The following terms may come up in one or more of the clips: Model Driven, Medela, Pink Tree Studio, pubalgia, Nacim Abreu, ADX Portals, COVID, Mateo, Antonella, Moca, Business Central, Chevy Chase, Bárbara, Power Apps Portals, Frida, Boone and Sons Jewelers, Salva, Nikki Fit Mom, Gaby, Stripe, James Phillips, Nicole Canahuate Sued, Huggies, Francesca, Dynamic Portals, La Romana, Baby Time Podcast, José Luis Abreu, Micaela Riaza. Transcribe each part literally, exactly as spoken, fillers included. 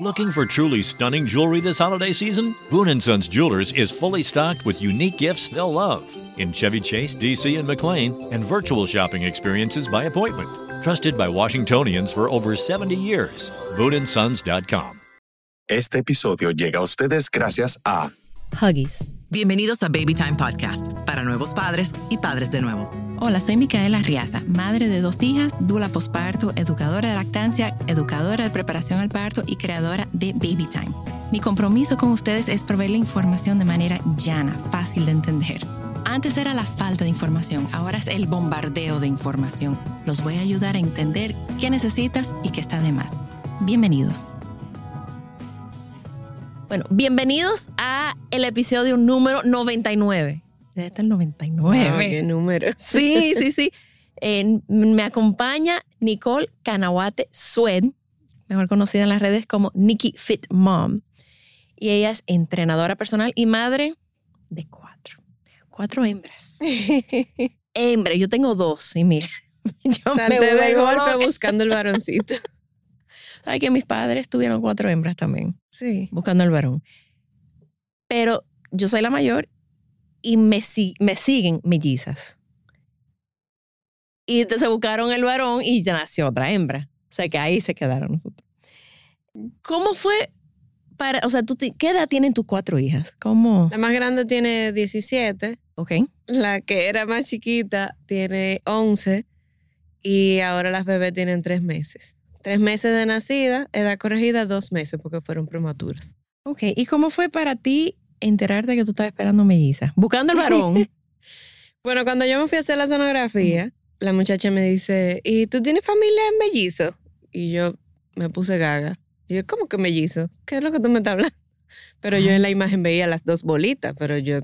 Looking for truly stunning jewelry this holiday season? Boone and Sons Jewelers is fully stocked with unique gifts they'll love in Chevy Chase, D C, and McLean, and virtual shopping experiences by appointment. Trusted by Washingtonians for over seventy years. Boone and Sons dot com. Este episodio llega a ustedes gracias a Huggies. Bienvenidos a Baby Time Podcast, para nuevos padres y padres de nuevo. Hola, soy Micaela Riaza, madre de dos hijas, doula posparto, educadora de lactancia, educadora de preparación al parto y creadora de Baby Time. Mi compromiso con ustedes es proveer la información de manera llana, fácil de entender. Antes era la falta de información, ahora es el bombardeo de información. Los voy a ayudar a entender qué necesitas y qué está de más. Bienvenidos. Bueno, bienvenidos a el episodio número noventa y nueve. Ya está el noventa y nueve. Wow, ¡qué número! Sí, sí, sí. Eh, me acompaña Nicole Canahuate Sued, mejor conocida en las redes como Nikki Fit Mom. Y ella es entrenadora personal y madre de cuatro. Cuatro hembras. Hembra, yo tengo dos y mira. Yo Salte me de golpe loca. Buscando el varoncito. ¿Sabes que mis padres tuvieron cuatro hembras también? Sí. Buscando al varón. Pero yo soy la mayor y me, me siguen mellizas. Y entonces buscaron el varón y ya nació otra hembra. O sea que ahí se quedaron nosotros. ¿Cómo fue para, o sea, tú te, ¿qué edad tienen tus cuatro hijas? ¿Cómo? La más grande tiene diecisiete. Ok. La que era más chiquita tiene once. Y ahora las bebés tienen tres meses. Tres meses de nacida, edad corregida, dos meses porque fueron prematuras. Ok, ¿y cómo fue para ti enterarte que tú estabas esperando melliza? Buscando el varón. Bueno, cuando yo me fui a hacer la sonografía, mm. la muchacha me dice, ¿y tú tienes familia en mellizo? Y yo me puse gaga. Y yo, ¿cómo que mellizo? ¿Qué es lo que tú me estás hablando? Pero ah. yo en la imagen veía las dos bolitas, pero yo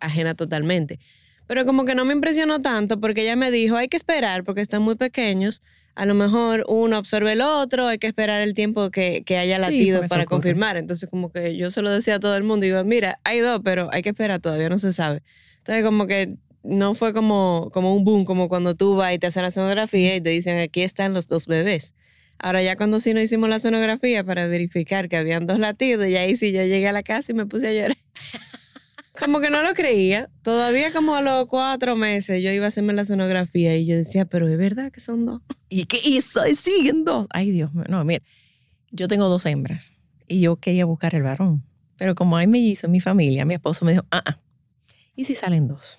ajena totalmente. Pero como que no me impresionó tanto porque ella me dijo, hay que esperar porque están muy pequeños. A lo mejor uno absorbe el otro, hay que esperar el tiempo que, que haya latido sí, para confirmar. Entonces como que yo se lo decía a todo el mundo, digo, mira, hay dos, pero hay que esperar, todavía no se sabe. Entonces como que no fue como, como un boom, como cuando tú vas y te haces la sonografía y te dicen, aquí están los dos bebés. Ahora ya cuando sí nos hicimos la sonografía para verificar que habían dos latidos, y ahí sí yo llegué a la casa y me puse a llorar. Como que no lo creía. Todavía como a los cuatro meses yo iba a hacerme la sonografía y yo decía, pero es verdad que son dos. ¿Y qué hizo? ¿Y siguen dos? Ay, Dios mío. No, mira, yo tengo dos hembras y yo quería buscar el varón. Pero como hay mellizos en mi familia, mi esposo me dijo, ah, ah. ¿Y si salen dos?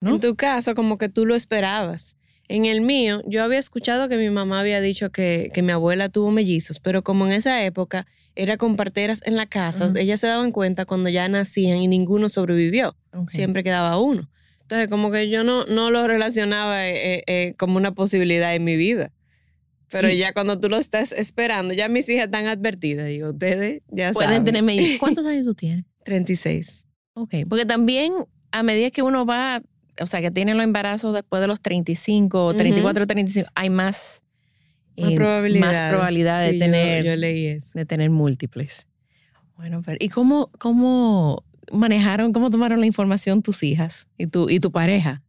¿No? En tu caso, como que tú lo esperabas. En el mío, yo había escuchado que mi mamá había dicho que, que mi abuela tuvo mellizos, pero como en esa época era con parteras en la casa, uh-huh. ellas se daban cuenta cuando ya nacían y ninguno sobrevivió. Okay. Siempre quedaba uno. Entonces como que yo no, no lo relacionaba eh, eh, como una posibilidad en mi vida. Pero sí. Ya cuando tú lo estás esperando, ya mis hijas están advertidas. Digo, ustedes ya pueden saben. Pueden tener mellizos. ¿Cuántos años tú tienes? treinta y seis. Ok, porque también a medida que uno va... O sea, que tienen los embarazos después de los treinta y cinco, treinta y cuatro, uh-huh. treinta y cinco, hay más, más eh, probabilidades, más probabilidad sí, de, tener, yo, yo leí eso. de tener múltiples. Bueno, pero ¿y cómo, cómo manejaron, cómo tomaron la información tus hijas y tu, y tu pareja?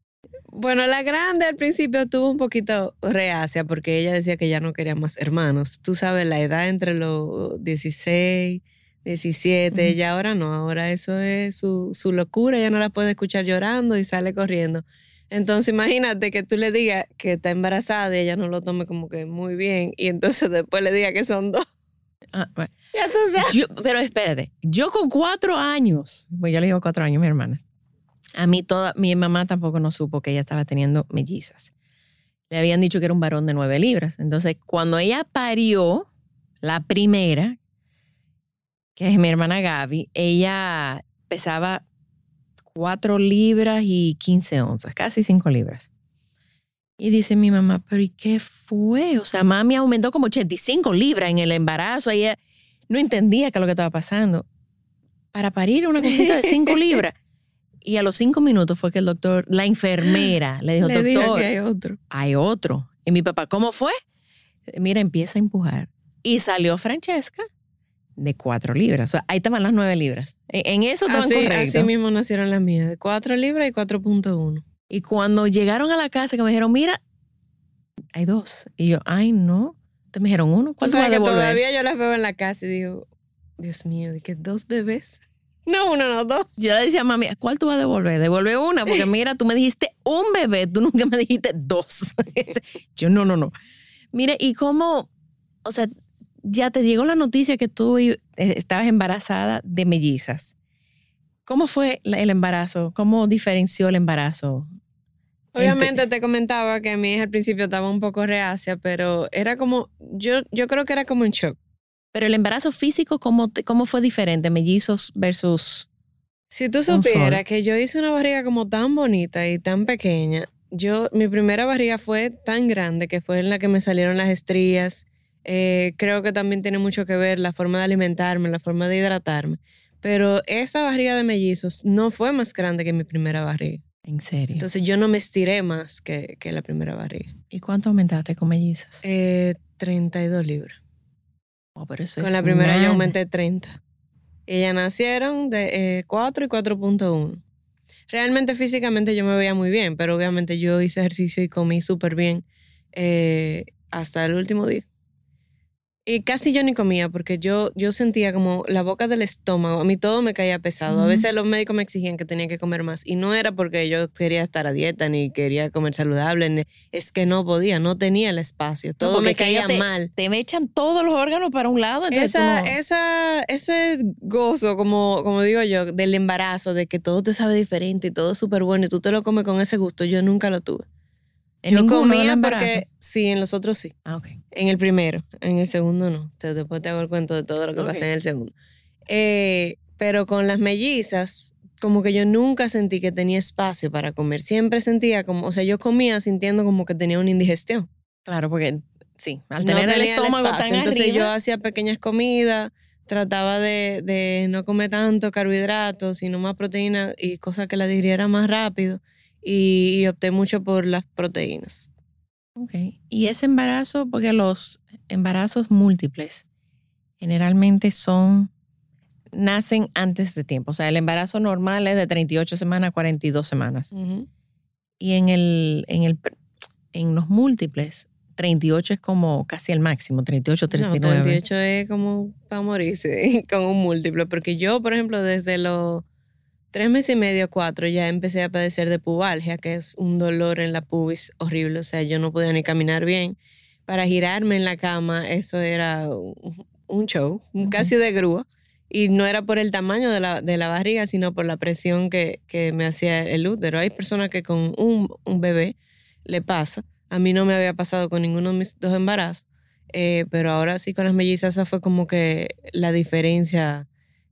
Bueno, la grande al principio tuvo un poquito reacia porque ella decía que ya no quería más hermanos. Tú sabes, la edad entre los dieciséis, diecisiete, uh-huh. ya ahora no, ahora eso es su, su locura, ya no la puede escuchar llorando y sale corriendo. Entonces imagínate que tú le digas que está embarazada y ella no lo tome como que muy bien y entonces después le diga que son dos. Ah, bueno. Ya tú sabes. Yo, pero espérate, yo con cuatro años, pues yo le digo cuatro años a mi hermana, a mí toda, mi mamá tampoco no supo que ella estaba teniendo mellizas. Le habían dicho que era un varón de nueve libras. Entonces cuando ella parió, la primera, que es mi hermana Gaby, ella pesaba cuatro libras y quince onzas, casi cinco libras. Y dice mi mamá, pero ¿y qué fue? O sea, mami aumentó como ochenta y cinco libras en el embarazo. Ella no entendía qué es lo que estaba pasando. Para parir una cosita de cinco libras. Y a los cinco minutos fue que el doctor, la enfermera, le dijo, le doctor, que hay otro. Hay otro. Y mi papá, ¿cómo fue? Mira, empieza a empujar. Y salió Francesca. De cuatro libras. O sea, ahí estaban las nueve libras. En, en eso estaban correctos. Así mismo nacieron las mías. De cuatro libras y cuatro punto uno. Y cuando llegaron a la casa que me dijeron, mira, hay dos. Y yo, ay, no. Te me dijeron uno. ¿Cuál tú vas a devolver? Todavía yo las veo en la casa y digo, Dios mío, de que dos bebés. No, uno, no, dos. Yo le decía a mami, ¿cuál tú vas a devolver? Devuelve una, porque mira, tú me dijiste un bebé, tú nunca me dijiste dos. Yo, no, no, no. Mire, ¿y cómo? O sea, ya te llegó la noticia que tú estabas embarazada de mellizas. ¿Cómo fue el embarazo? ¿Cómo diferenció el embarazo? Obviamente te comentaba que a mí al principio estaba un poco reacia, pero era como, yo, yo creo que era como un shock. Pero el embarazo físico, ¿cómo, te, cómo fue diferente? Mellizos versus... Si tú supieras que yo hice una barriga como tan bonita y tan pequeña, yo, mi primera barriga fue tan grande que fue en la que me salieron las estrías. Eh, creo que también tiene mucho que ver la forma de alimentarme, la forma de hidratarme. Pero esa barriga de mellizos no fue más grande que mi primera barriga. ¿En serio? Entonces yo no me estiré más que, que la primera barriga. ¿Y cuánto aumentaste con mellizos? Eh, treinta y dos libras. Oh, pero eso con es la primera mal. Yo aumenté treinta. Ellas nacieron de eh, cuatro y cuatro punto uno. Realmente físicamente yo me veía muy bien, pero obviamente yo hice ejercicio y comí súper bien eh, hasta el último día. Y casi yo ni comía porque yo, yo sentía como la boca del estómago. A mí todo me caía pesado. Uh-huh. A veces los médicos me exigían que tenía que comer más. Y no era porque yo quería estar a dieta, ni quería comer saludable. Ni, es que no podía, no tenía el espacio. Todo no, me caía te, mal. Te me echan todos los órganos para un lado. Esa, no... esa, ese gozo, como, como digo yo, del embarazo, de que todo te sabe diferente y todo es súper bueno y tú te lo comes con ese gusto, yo nunca lo tuve. Yo comía porque, sí, en los otros sí. Ah, okay. En el primero, en el segundo no. Entonces, después te hago el cuento de todo lo que okay. pasé en el segundo. Eh, pero con las mellizas, como que yo nunca sentí que tenía espacio para comer. Siempre sentía como, o sea, yo comía sintiendo como que tenía una indigestión. Claro, porque sí, al tener no el estómago el espacio, tan entonces arriba. Yo hacía pequeñas comidas, trataba de, de no comer tanto carbohidratos, sino más proteína y cosas que la digiriera más rápido. Y opté mucho por las proteínas. Ok. Y ese embarazo, porque los embarazos múltiples generalmente son, nacen antes de tiempo. O sea, el embarazo normal es de treinta y ocho semanas a cuarenta y dos semanas. Uh-huh. Y en, el, en, el, en los múltiples, treinta y ocho es como casi el máximo, treinta y ocho, treinta y nueve. No, treinta y ocho es como para morirse con un múltiplo. Porque yo, por ejemplo, desde los... Tres meses y medio, cuatro, ya empecé a padecer de pubalgia, que es un dolor en la pubis horrible. O sea, yo no podía ni caminar bien. Para girarme en la cama, eso era un show, uh-huh. casi de grúa. Y no era por el tamaño de la, de la barriga, sino por la presión que, que me hacía el útero. Hay personas que con un, un bebé le pasa. A mí no me había pasado con ninguno de mis dos embarazos. Eh, pero ahora sí con las mellizas, esa fue como que la diferencia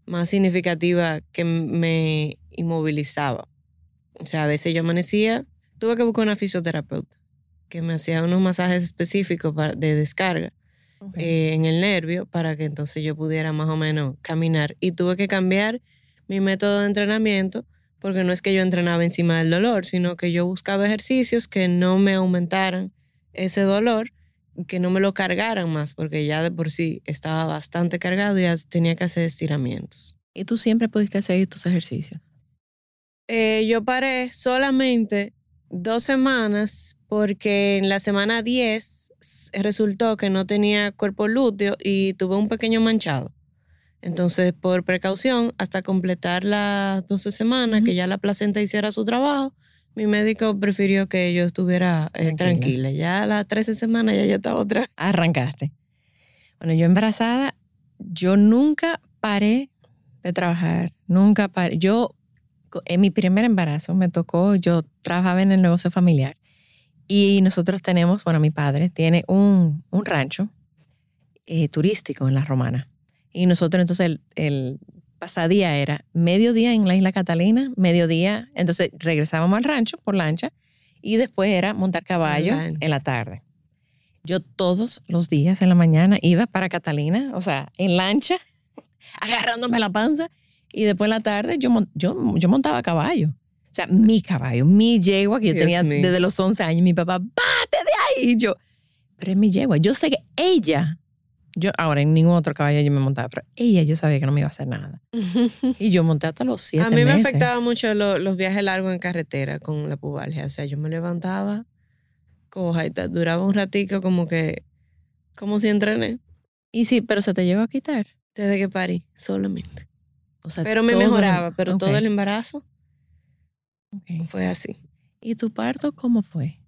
más significativa que me inmovilizaba. O sea, a veces yo amanecía, tuve que buscar una fisioterapeuta que me hacía unos masajes específicos de descarga okay. eh, en el nervio para que entonces yo pudiera más o menos caminar. Y tuve que cambiar mi método de entrenamiento porque no es que yo entrenaba encima del dolor, sino que yo buscaba ejercicios que no me aumentaran ese dolor, que no me lo cargaran más, porque ya de por sí estaba bastante cargado y ya tenía que hacer estiramientos. ¿Y tú siempre pudiste hacer tus ejercicios? Eh, yo paré solamente dos semanas porque en la semana diez resultó que no tenía cuerpo lúteo y tuve un pequeño manchado. Entonces, por precaución, hasta completar las doce semanas, uh-huh. que ya la placenta hiciera su trabajo, mi médico prefirió que yo estuviera eh, tranquila. tranquila. Ya a las trece semanas ya yo estaba otra. Arrancaste. Bueno, yo embarazada, yo nunca paré de trabajar. Nunca paré. Yo, en mi primer embarazo me tocó, yo trabajaba en el negocio familiar. Y nosotros tenemos, bueno, mi padre tiene un, un rancho eh, turístico en La Romana. Y nosotros entonces el... el pasadía era mediodía en la isla Catalina, mediodía, entonces regresábamos al rancho por lancha y después era montar caballo en la tarde. Yo todos los días en la mañana iba para Catalina, o sea, en lancha, agarrándome la panza y después en la tarde yo, yo, yo montaba caballo. O sea, mi caballo, mi yegua que yo Dios tenía mío. Desde los once años. Mi papá, ¡bate de ahí! Y yo, pero es mi yegua. Yo sé que ella... Yo, ahora, en ningún otro caballo yo me montaba, pero ella yo sabía que no me iba a hacer nada. Y yo monté hasta los siete meses. A mí me meses. afectaba mucho lo, los viajes largos en carretera con la pubalgia. O sea, yo me levantaba, coja, y duraba un ratico como que Como si entrené. Y sí, pero se te llegó a quitar. Desde que parí, solamente. O sea, pero me mejoraba, el... pero okay. todo el embarazo okay. fue así. ¿Y tu parto cómo fue?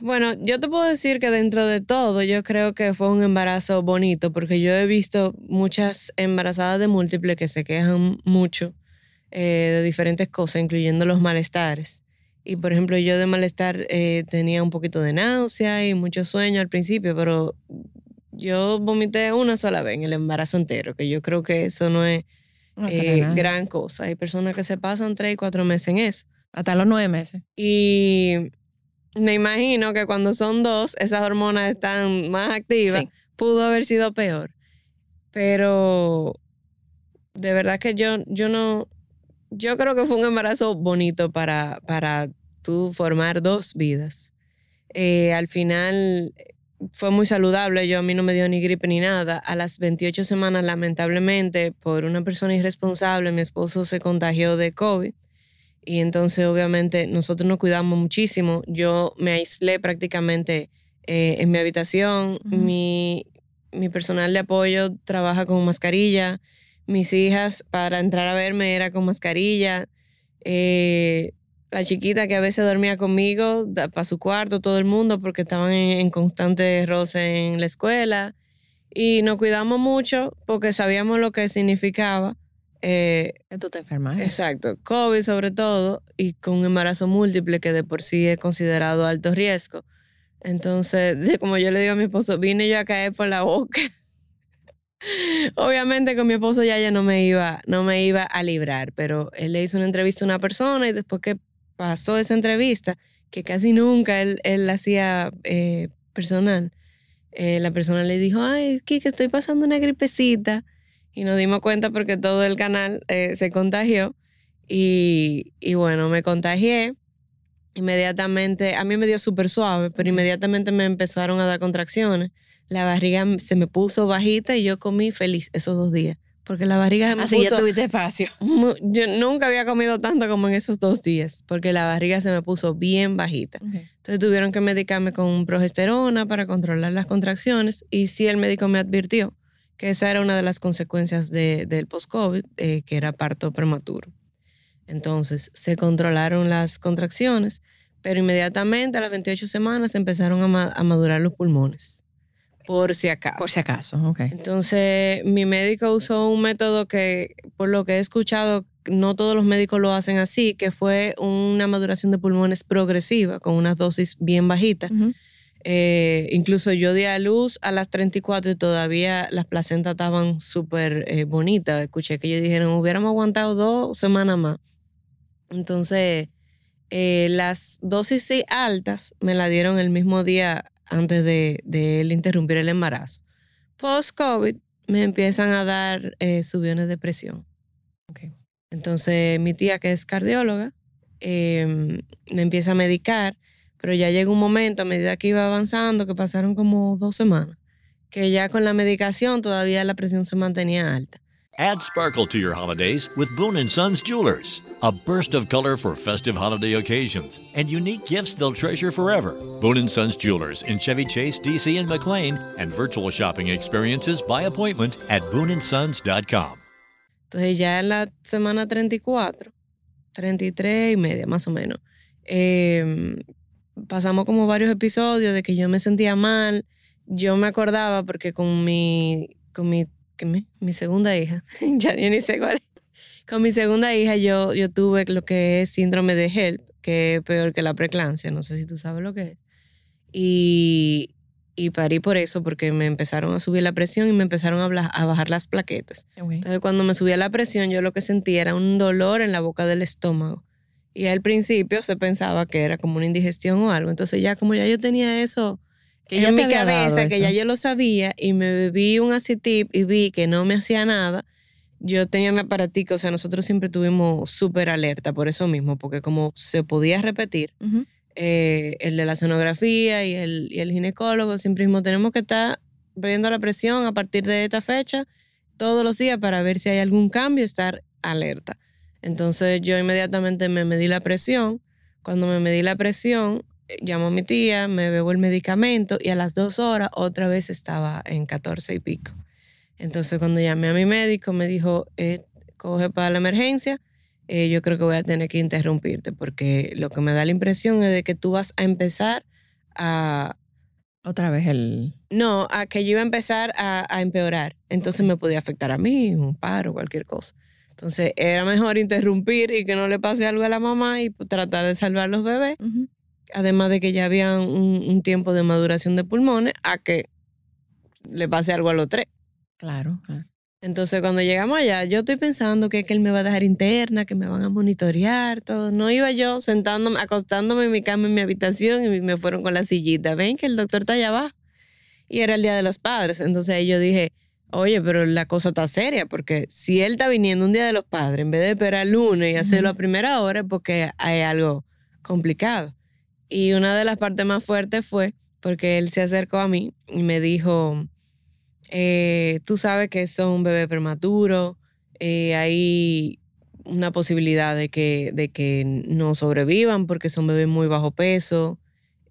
Bueno, yo te puedo decir que dentro de todo yo creo que fue un embarazo bonito, porque yo he visto muchas embarazadas de múltiple que se quejan mucho eh, de diferentes cosas, incluyendo los malestares. Y por ejemplo, yo de malestar eh, tenía un poquito de náusea y mucho sueño al principio, pero yo vomité una sola vez en el embarazo entero, que yo creo que eso no es no eh, gran cosa. Hay personas que se pasan tres y cuatro meses en eso. Hasta los nueve meses. Y... me imagino que cuando son dos, esas hormonas están más activas. Sí. Pudo haber sido peor. Pero de verdad que yo, yo no... Yo creo que fue un embarazo bonito para, para tú formar dos vidas. Eh, al final fue muy saludable. Yo, a mí no me dio ni gripe ni nada. A las veintiocho semanas, lamentablemente, por una persona irresponsable, mi esposo se contagió de COVID. Y entonces, obviamente, nosotros nos cuidamos muchísimo. Yo me aislé prácticamente eh, en mi habitación. Uh-huh. Mi, mi personal de apoyo trabaja con mascarilla. Mis hijas, para entrar a verme, era con mascarilla. Eh, la chiquita que a veces dormía conmigo, da, para su cuarto, todo el mundo, porque estaban en, en constante roce en la escuela. Y nos cuidamos mucho porque sabíamos lo que significaba. Eh, tú te enfermas. Exacto, COVID sobre todo, y con un embarazo múltiple que de por sí es considerado alto riesgo. Entonces, como yo le digo a mi esposo, vine yo a caer por la boca. Obviamente con mi esposo ya, ya no me iba, no me iba a librar, pero él le hizo una entrevista a una persona y después que pasó esa entrevista, que casi nunca él, él la hacía eh, personal, eh, la persona le dijo, ay, es que estoy pasando una gripecita. Y nos dimos cuenta porque todo el canal eh, se contagió. Y, y bueno, me contagié. Inmediatamente, a mí me dio súper suave, pero inmediatamente me empezaron a dar contracciones. La barriga se me puso bajita y yo comí feliz esos dos días. Porque la barriga me Así puso... Así ya tuviste espacio. Yo nunca había comido tanto como en esos dos días, porque la barriga se me puso bien bajita. Okay. Entonces tuvieron que medicarme con progesterona para controlar las contracciones. Y sí, el médico me advirtió que esa era una de las consecuencias de, del post-COVID, eh, que era parto prematuro. Entonces, se controlaron las contracciones, pero inmediatamente a las veintiocho semanas empezaron a, ma- a madurar los pulmones, por si acaso. Por si acaso, ok. Entonces, mi médico usó un método que, por lo que he escuchado, no todos los médicos lo hacen así, que fue una maduración de pulmones progresiva, con unas dosis bien bajitas. Uh-huh. Eh, incluso yo di a luz a las treinta y cuatro y todavía las placentas estaban súper eh, bonitas. Escuché que ellos dijeron, hubiéramos aguantado dos semanas más. Entonces, eh, las dosis altas me la dieron el mismo día antes de, de él interrumpir el embarazo. Post-COVID me empiezan a dar eh, subiones de presión. Okay. Entonces, mi tía, que es cardióloga, eh, me empieza a medicar. Pero ya llegó un momento, a medida que iba avanzando, que pasaron como dos semanas, que ya con la medicación todavía la presión se mantenía alta. Add sparkle to your holidays with Boone and Sons Jewelers. A burst of color for festive holiday occasions and unique gifts they'll treasure forever. Boone and Sons Jewelers in Chevy Chase, D C and McLean, and virtual shopping experiences by appointment at Boone and Sons dot com. Entonces ya en la semana treinta y cuatro, treinta y tres y media más o menos, eh... pasamos como varios episodios de que yo me sentía mal. Yo me acordaba porque con mi con mi, ¿qué me? mi segunda hija, ya yo ni sé cuál es. Con mi segunda hija yo, yo tuve lo que es síndrome de HELP, que es peor que la preeclampsia. No sé si tú sabes lo que es. Y, y parí por eso, porque me empezaron a subir la presión y me empezaron a, bla, a bajar las plaquetas. Okay. Entonces cuando me subía la presión yo lo que sentía era un dolor en la boca del estómago. Y al principio se pensaba que era como una indigestión o algo. Entonces ya como ya yo tenía eso que en mi cabeza, que ya yo lo sabía, y me bebí un acitip y vi que no me hacía nada, yo tenía mi aparatico. O sea, nosotros siempre tuvimos súper alerta por eso mismo, porque como se podía repetir, uh-huh. eh, el de la sonografía y el, y el ginecólogo siempre mismo tenemos que estar viendo la presión a partir de esta fecha todos los días para ver si hay algún cambio, estar alerta. Entonces yo inmediatamente me medí la presión. Cuando me medí la presión, llamo a mi tía, me bebo el medicamento y a las dos horas otra vez estaba en catorce y pico. Entonces cuando llamé a mi médico me dijo, eh, coge para la emergencia, eh, yo creo que voy a tener que interrumpirte porque lo que me da la impresión es de que tú vas a empezar a... Otra vez el... No, a que yo iba a empezar a, a empeorar. Entonces me podía afectar a mí, un paro, cualquier cosa. Entonces era mejor interrumpir y que no le pase algo a la mamá y tratar de salvar los bebés. Uh-huh. Además de que ya había un, un tiempo de maduración de pulmones, a que le pase algo a los tres. Claro, claro. Entonces cuando llegamos allá, yo estoy pensando que, que él me va a dejar interna, que me van a monitorear, todo. No iba yo sentándome, acostándome en mi cama en mi habitación y me fueron con la sillita. Ven que el doctor está allá abajo. Y era el Día de los Padres. Entonces ahí yo dije, oye, pero la cosa está seria, porque si él está viniendo un Día de los Padres, en vez de esperar el lunes y hacerlo uh-huh. a primera hora, es porque hay algo complicado. Y una de las partes más fuertes fue porque él se acercó a mí y me dijo... Eh, tú sabes que son un bebé prematuro, eh, hay una posibilidad de que, de que no sobrevivan porque son bebés muy bajo peso.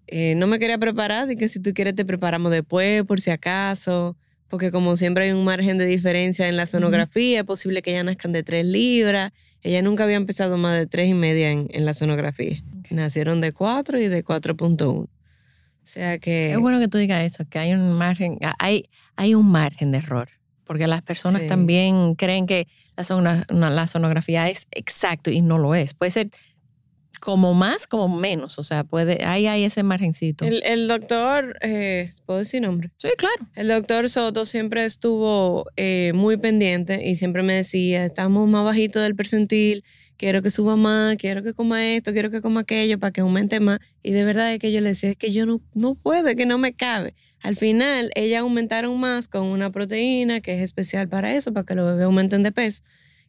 Eh, no me quería preparar, de que si tú quieres te preparamos después por si acaso, porque como siempre hay un margen de diferencia en la sonografía, mm. es posible que ellas nazcan de tres libras. Ella nunca había empezado más de tres y media en, en la sonografía. Okay. Nacieron de cuatro y de cuatro punto uno. O sea que... Es bueno que tú digas eso, que hay un margen, hay, hay un margen de error, porque las personas sí. también creen que la, son, la sonografía es exacto y no lo es. Puede ser como más, como menos, o sea, puede, ahí hay ese margencito. El, el doctor, eh, ¿puedo decir nombre? Sí, claro. El doctor Soto siempre estuvo eh, muy pendiente y siempre me decía, estamos más bajito del percentil, quiero que suba más, quiero que coma esto, quiero que coma aquello para que aumente más. Y de verdad es que yo le decía, es que yo no, no puedo, es que no me cabe. Al final, ellas aumentaron más con una proteína que es especial para eso, para que los bebés aumenten de peso,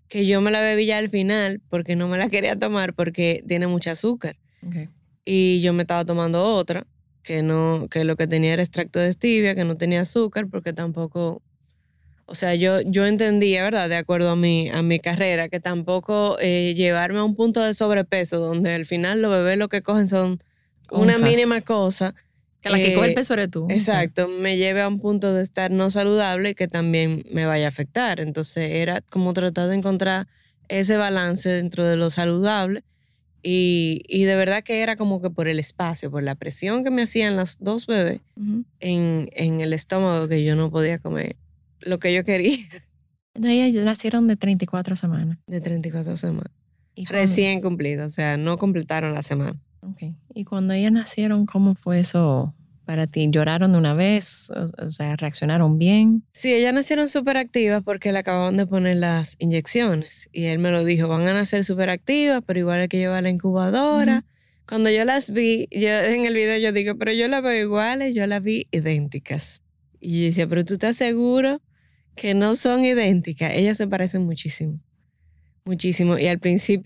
que yo me la bebí ya al final porque no me la quería tomar porque tiene mucho azúcar. Okay. Y yo me estaba tomando otra, que, no, que lo que tenía era extracto de stevia, que no tenía azúcar porque tampoco... O sea, yo, yo entendía, ¿verdad?, de acuerdo a mi, a mi carrera, que tampoco eh, llevarme a un punto de sobrepeso donde al final los bebés lo que cogen son una Onzas. mínima cosa. Que eh, la que coge el peso eres tú. Exacto, sí. Me lleve a un punto de estar no saludable y que también me vaya a afectar. Entonces era como tratar de encontrar ese balance dentro de lo saludable y, y de verdad que era como que por el espacio, por la presión que me hacían los dos bebés uh-huh. en, en el estómago que yo no podía comer lo que yo quería. Entonces ellas nacieron de treinta y cuatro semanas. De treinta y cuatro semanas. ¿Y recién cumplido, o sea, no completaron la semana. Okay. Y cuando ellas nacieron, ¿cómo fue eso para ti? ¿Lloraron de una vez? O, o sea, ¿reaccionaron bien? Sí, ellas nacieron súper activas porque le acababan de poner las inyecciones. Y él me lo dijo, van a nacer súper activas, pero igual hay que llevar la incubadora. Uh-huh. Cuando yo las vi, yo, en el video yo digo, pero yo las veo iguales, yo las vi idénticas. Y yo decía, pero ¿tú estás seguro? Que no son idénticas, ellas se parecen muchísimo, muchísimo. Y al principio,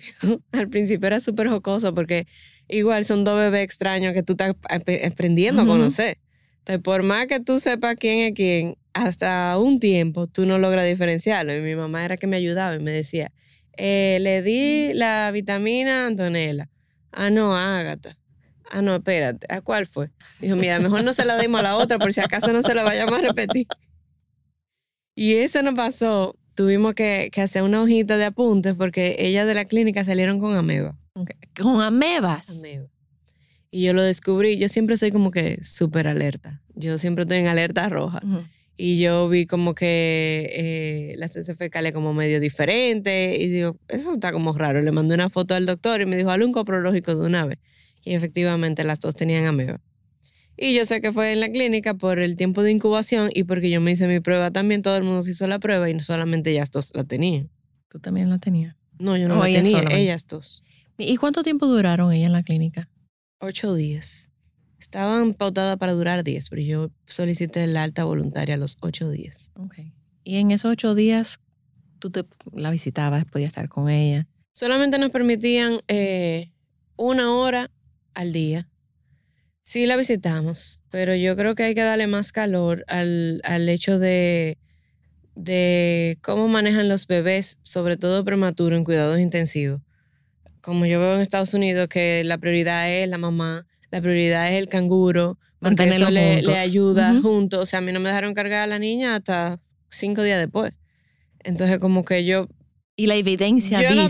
al principio era súper jocoso porque igual son dos bebés extraños que tú estás aprendiendo uh-huh. a conocer. Entonces, por más que tú sepas quién es quién, hasta un tiempo tú no logras diferenciarlo. Y mi mamá era que me ayudaba y me decía, eh, le di la vitamina a Antonella. Ah, no, a Agatha. Ah, no, espérate, ¿a cuál fue? Dijo, mira, mejor no se la dimos a la otra por si acaso no se la vayamos a repetir. Y eso nos pasó. Tuvimos que, que hacer una hojita de apuntes porque ellas de la clínica salieron con ameba. Okay. ¿Con amebas? Ameba. Y yo lo descubrí. Yo siempre soy como que súper alerta. Yo siempre estoy en alerta roja. Uh-huh. Y yo vi como que eh, las heces fecales como medio diferentes. Y digo, eso está como raro. Le mandé una foto al doctor y me dijo, hazle un coprológico de una vez. Y efectivamente las dos tenían ameba. Y yo sé que fue en la clínica por el tiempo de incubación y porque yo me hice mi prueba también. Todo el mundo se hizo la prueba y solamente ellas dos la tenían. ¿Tú también la tenías? No, yo no oh, la tenía, solamente. Ellas dos. ¿Y cuánto tiempo duraron ellas en la clínica? Ocho días. Estaban pautadas para durar diez, pero yo solicité la alta voluntaria a los ocho días. Okay. Y en esos ocho días tú te, la visitabas, podías estar con ella. Solamente nos permitían eh, una hora al día. Sí la visitamos, pero yo creo que hay que darle más calor al, al hecho de, de cómo manejan los bebés, sobre todo prematuro, en cuidados intensivos. Como yo veo en Estados Unidos que la prioridad es la mamá, la prioridad es el canguro, porque mantenerlo, eso le, le ayuda, uh-huh, juntos. O sea, a mí no me dejaron cargar a la niña hasta cinco días después. Entonces, como que yo... Y la evidencia yo dice... Yo no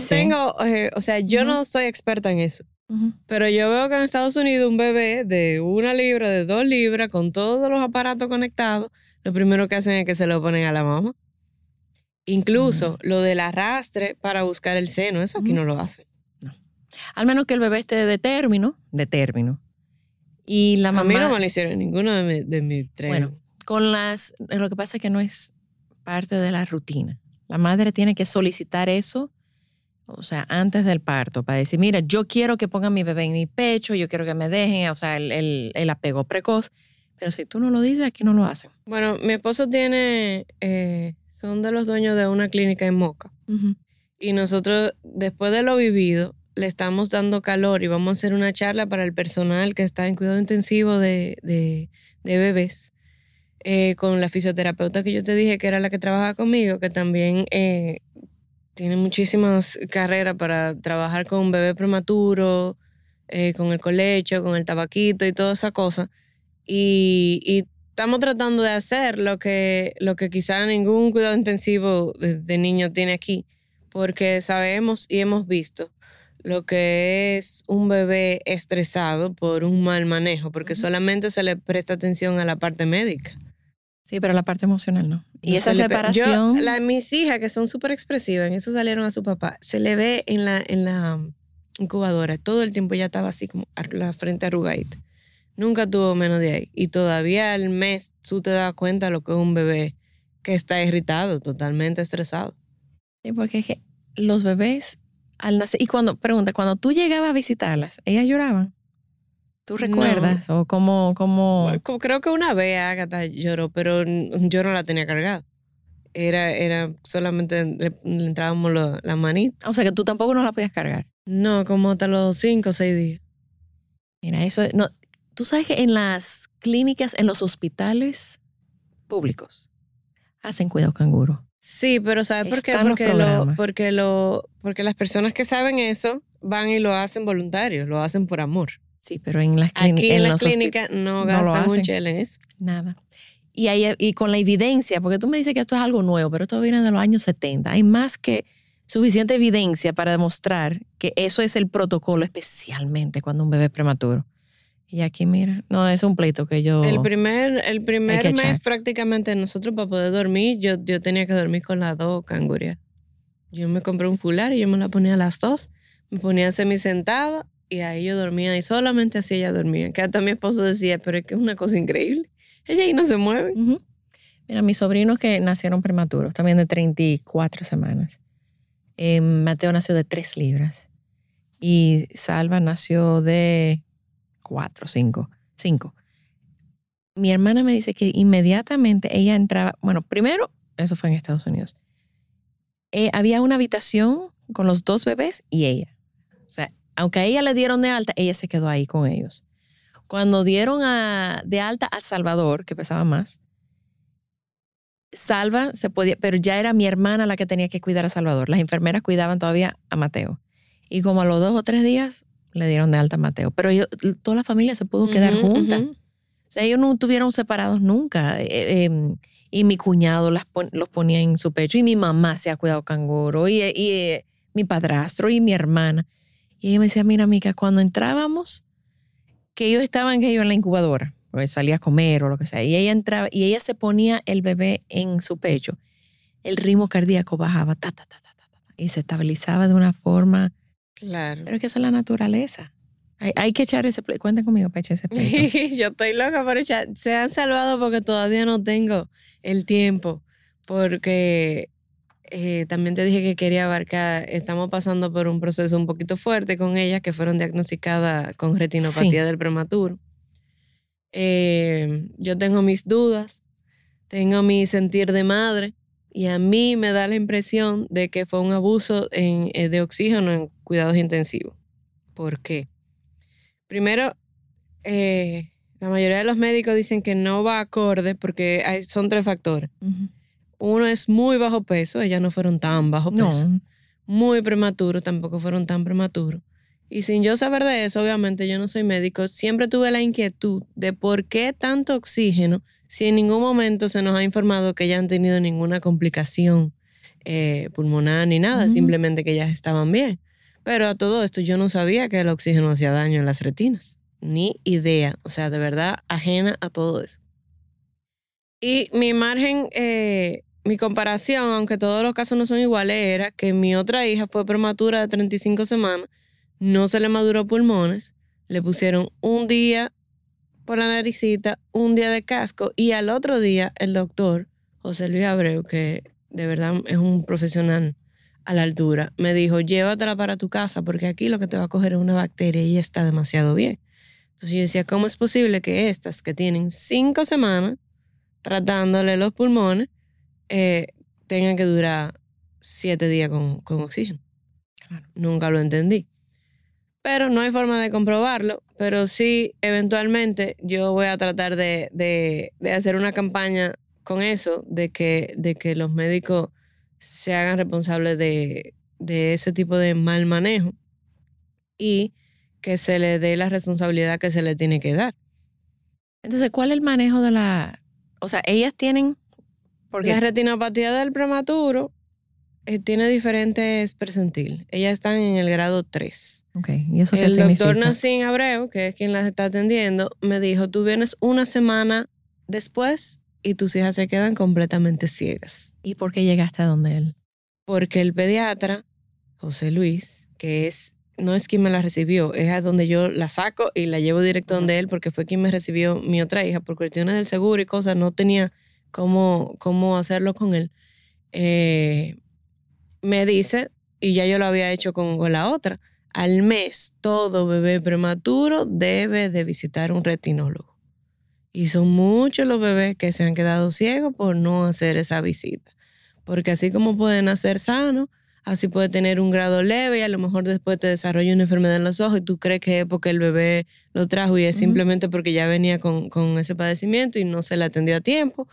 tengo... Eh, o sea, yo, uh-huh, no soy experta en eso. Uh-huh. Pero yo veo que en Estados Unidos un bebé de una libra, de dos libras, con todos los aparatos conectados, lo primero que hacen es que se lo ponen a la mamá. Incluso, uh-huh, lo del arrastre para buscar el seno, eso aquí, uh-huh, no lo hacen. No. Al menos que el bebé esté de término. De término. Y la mamá... A mí no me lo hicieron ninguno de mis de mi tres. Bueno, con las... Lo que pasa es que no es parte de la rutina. La madre tiene que solicitar eso, o sea, antes del parto, para decir, mira, yo quiero que pongan mi bebé en mi pecho, yo quiero que me dejen, o sea, el, el, el apego precoz. Pero si tú no lo dices, aquí no lo hacen. Bueno, mi esposo tiene, eh, son de los dueños de una clínica en Moca. Uh-huh. Y nosotros, después de lo vivido, le estamos dando calor y vamos a hacer una charla para el personal que está en cuidado intensivo de, de, de bebés. Eh, con la fisioterapeuta que yo te dije que era la que trabajaba conmigo, que también eh, tiene muchísimas carreras para trabajar con un bebé prematuro, eh, con el colecho, con el tabaquito y toda esa cosa. Y, y estamos tratando de hacer lo que, lo que quizá ningún cuidado intensivo de, de niño tiene aquí, porque sabemos y hemos visto lo que es un bebé estresado por un mal manejo, porque, uh-huh, solamente se le presta atención a la parte médica. Sí, pero la parte emocional no. Y no, esa se separación... Yo, la, mis hijas, que son súper expresivas, en eso salieron a su papá, se le ve en la, en la incubadora. Todo el tiempo ya estaba así, como la frente arrugadita. Nunca tuvo menos de ahí. Y todavía al mes tú te das cuenta lo que es un bebé que está irritado, totalmente estresado. Sí, porque es que los bebés al nacer... Y cuando, pregunta, cuando tú llegabas a visitarlas, ¿ellas lloraban? ¿Tú recuerdas? No. ¿O cómo, cómo...? Creo que una vez Agatha lloró, pero yo no la tenía cargada. Era, era solamente le, le entrábamos lo, la manita. O sea, que tú tampoco no la podías cargar. No, como hasta los cinco o seis días. Mira, eso... No, tú sabes que en las clínicas, en los hospitales públicos, hacen cuidado canguro. Sí, pero ¿sabes por qué? Porque, lo, porque, lo, porque las personas que saben eso van y lo hacen voluntario, lo hacen por amor. Sí, pero en las clínicas... Aquí en, en las clínicas no gastan un chel en eso. Nada. Y, hay, y con la evidencia, porque tú me dices que esto es algo nuevo, pero esto viene de los años setenta. Hay más que suficiente evidencia para demostrar que eso es el protocolo, especialmente cuando un bebé es prematuro. Y aquí, mira, no, es un pleito que yo... El primer, el primer mes prácticamente nosotros para poder dormir, yo, yo tenía que dormir con las dos cangurias. Yo me compré un fular y yo me la ponía a las dos, me ponía semisentada y ahí yo dormía y solamente así ella dormía. Que hasta mi esposo decía, pero es que es una cosa increíble. Ella ahí no se mueve. Uh-huh. Mira, mis sobrinos que nacieron prematuros, también de treinta y cuatro semanas. Eh, Mateo nació de tres libras y Salva nació de... cuatro, cinco, cinco. Mi hermana me dice que inmediatamente ella entraba, bueno, primero, eso fue en Estados Unidos, eh, había una habitación con los dos bebés y ella. O sea, aunque a ella le dieron de alta, ella se quedó ahí con ellos. Cuando dieron a, de alta a Salvador, que pesaba más, Salva se podía, pero ya era mi hermana la que tenía que cuidar a Salvador. Las enfermeras cuidaban todavía a Mateo. Y como a los dos o tres días... le dieron de alta a Mateo. Pero yo, toda la familia se pudo, uh-huh, quedar junta. Uh-huh. O sea, ellos no estuvieron separados nunca. Eh, eh, y mi cuñado las pon, los ponía en su pecho. Y mi mamá se ha cuidado canguro. Y, y eh, mi padrastro y mi hermana. Y ella me decía, mira, Mica, cuando entrábamos, que ellos estaban que yo en la incubadora, porque salía a comer o lo que sea, y ella entraba y ella se ponía el bebé en su pecho. El ritmo cardíaco bajaba, ta, ta, ta, ta, ta, ta, y se estabilizaba de una forma... Claro. Pero es que esa es la naturaleza. Hay, hay que echar ese pleito. Cuenten conmigo para echar ese pleito. Yo estoy loca por echar. Se han salvado porque todavía no tengo el tiempo. Porque eh, también te dije que quería abarcar. Estamos pasando por un proceso un poquito fuerte con ellas que fueron diagnosticadas con retinopatía, sí, del prematuro. Eh, yo tengo mis dudas. Tengo mi sentir de madre. Y a mí me da la impresión de que fue un abuso en, de oxígeno en cuidados intensivos. ¿Por qué? Primero, eh, la mayoría de los médicos dicen que no va acorde porque hay, son tres factores. Uh-huh. Uno es muy bajo peso, ellas no fueron tan bajo peso. No. Muy prematuro, tampoco fueron tan prematuros. Y sin yo saber de eso, obviamente yo no soy médico, siempre tuve la inquietud de por qué tanto oxígeno si en ningún momento se nos ha informado que ya han tenido ninguna complicación eh, pulmonar ni nada, uh-huh. simplemente que ya estaban bien. Pero a todo esto yo no sabía que el oxígeno hacía daño en las retinas. Ni idea. O sea, de verdad, ajena a todo eso. Y mi margen, eh, mi comparación, aunque todos los casos no son iguales, era que mi otra hija fue prematura de treinta y cinco semanas, no se le maduró pulmones, le pusieron un día por la naricita, un día de casco, y al otro día el doctor, José Luis Abreu, que de verdad es un profesional a la altura, me dijo, llévatela para tu casa porque aquí lo que te va a coger es una bacteria y está demasiado bien. Entonces yo decía, ¿cómo es posible que estas que tienen cinco semanas tratándole los pulmones eh, tengan que durar siete días con, con oxígeno? Claro. Nunca lo entendí. Pero no hay forma de comprobarlo, pero sí, eventualmente yo voy a tratar de, de, de hacer una campaña con eso, de que, de que los médicos se hagan responsables de, de ese tipo de mal manejo y que se le dé la responsabilidad que se le tiene que dar. Entonces, ¿cuál es el manejo de la...? O sea, ellas tienen... Porque la retinopatía del prematuro eh, tiene diferentes percentiles. Ellas están en el grado tres. Ok, ¿y eso qué significa? El doctor Nacim Abreu, que es quien las está atendiendo, me dijo, tú vienes una semana después y tus hijas se quedan completamente ciegas. ¿Y por qué llegaste a donde él? Porque el pediatra, José Luis, que es... no es quien me la recibió, es a donde yo la saco y la llevo directo donde él, porque fue quien me recibió mi otra hija por cuestiones del seguro y cosas, no tenía cómo, cómo hacerlo con él. Eh, me dice, y ya yo lo había hecho con, con la otra, al mes todo bebé prematuro debe de visitar un retinólogo. Y son muchos los bebés que se han quedado ciegos por no hacer esa visita. Porque así como pueden nacer sanos, así puede tener un grado leve y a lo mejor después te desarrolla una enfermedad en los ojos y tú crees que es porque el bebé lo trajo y es uh-huh. simplemente porque ya venía con, con ese padecimiento y no se le atendió a tiempo.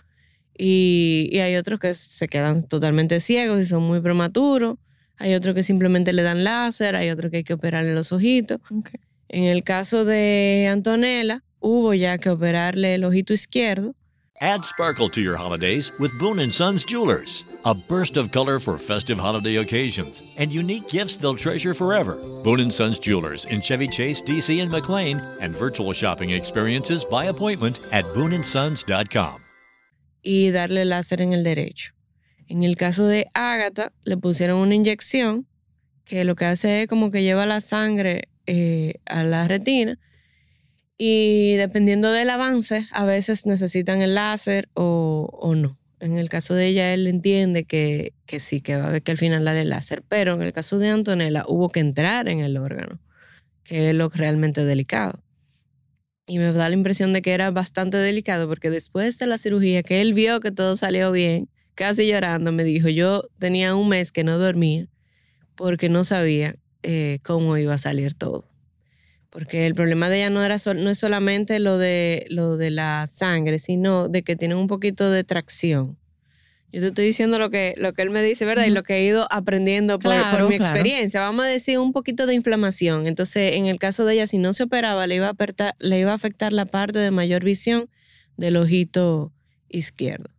Y, y hay otros que se quedan totalmente ciegos y son muy prematuros. Hay otros que simplemente le dan láser, hay otros que hay que operarle los ojitos. Okay. En el caso de Antonella, hubo ya que operarle el ojito izquierdo. Add sparkle to your holidays with Boone and Sons Jewelers. A burst of color for festive holiday occasions and unique gifts they'll treasure forever. Boone and Sons Jewelers in Chevy Chase, D C and McLean, and virtual shopping experiences by appointment at Boone and Sons dot com. Y darle láser en el derecho. En el caso de Agatha, le pusieron una inyección que lo que hace es como que lleva la sangre eh, a la retina. Y dependiendo del avance, a veces necesitan el láser o, o no. En el caso de ella, él entiende que, que sí, que va a haber que al final darle láser. Pero en el caso de Antonella, hubo que entrar en el órgano, que es lo realmente delicado. Y me da la impresión de que era bastante delicado, porque después de la cirugía, que él vio que todo salió bien, casi llorando, me dijo, yo tenía un mes que no dormía porque no sabía eh, cómo iba a salir todo. Porque el problema de ella no, era sol, no es solamente lo de, lo de la sangre, sino de que tienen un poquito de tracción. Yo te estoy diciendo lo que, lo que él me dice, ¿verdad? Uh-huh. Y lo que he ido aprendiendo por, claro, por mi claro. experiencia. Vamos a decir un poquito de inflamación. Entonces, en el caso de ella, si no se operaba, le iba a, apertar, le iba a afectar la parte de mayor visión del ojito izquierdo.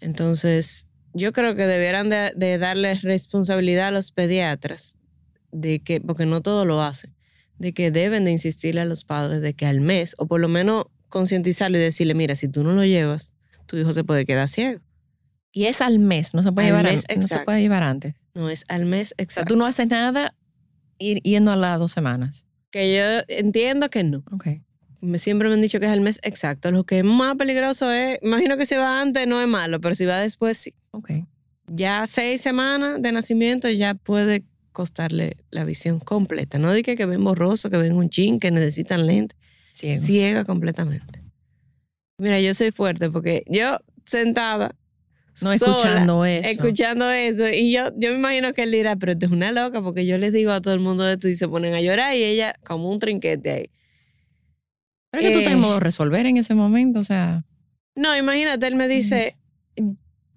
Entonces, yo creo que debieran de, de darles responsabilidad a los pediatras, de que, porque no todos lo hacen, de que deben de insistirle a los padres de que al mes, o por lo menos concientizarlo y decirle, mira, si tú no lo llevas, tu hijo se puede quedar ciego. Y es al mes, no se puede, llevar, mes, an- no se puede llevar antes. No, es al mes exacto. O sea, tú no haces nada ir, yendo a las dos semanas. Que yo entiendo que no. Okay. Me, siempre me han dicho que es al mes exacto. Lo que es más peligroso es, imagino que si va antes no es malo, pero si va después sí. Okay. Ya seis semanas de nacimiento ya puede costarle la visión completa. No diga que ven borroso, que ven un chin, que necesitan lentes. Ciego. Ciega completamente. Mira, yo soy fuerte porque yo sentada no sola, escuchando eso. Escuchando eso. Y yo, yo me imagino que él dirá, pero esto es una loca porque yo les digo a todo el mundo esto y se ponen a llorar y ella como un trinquete ahí. Pero es eh, que tú estás en modo resolver en ese momento, o sea. No, imagínate, él me dice,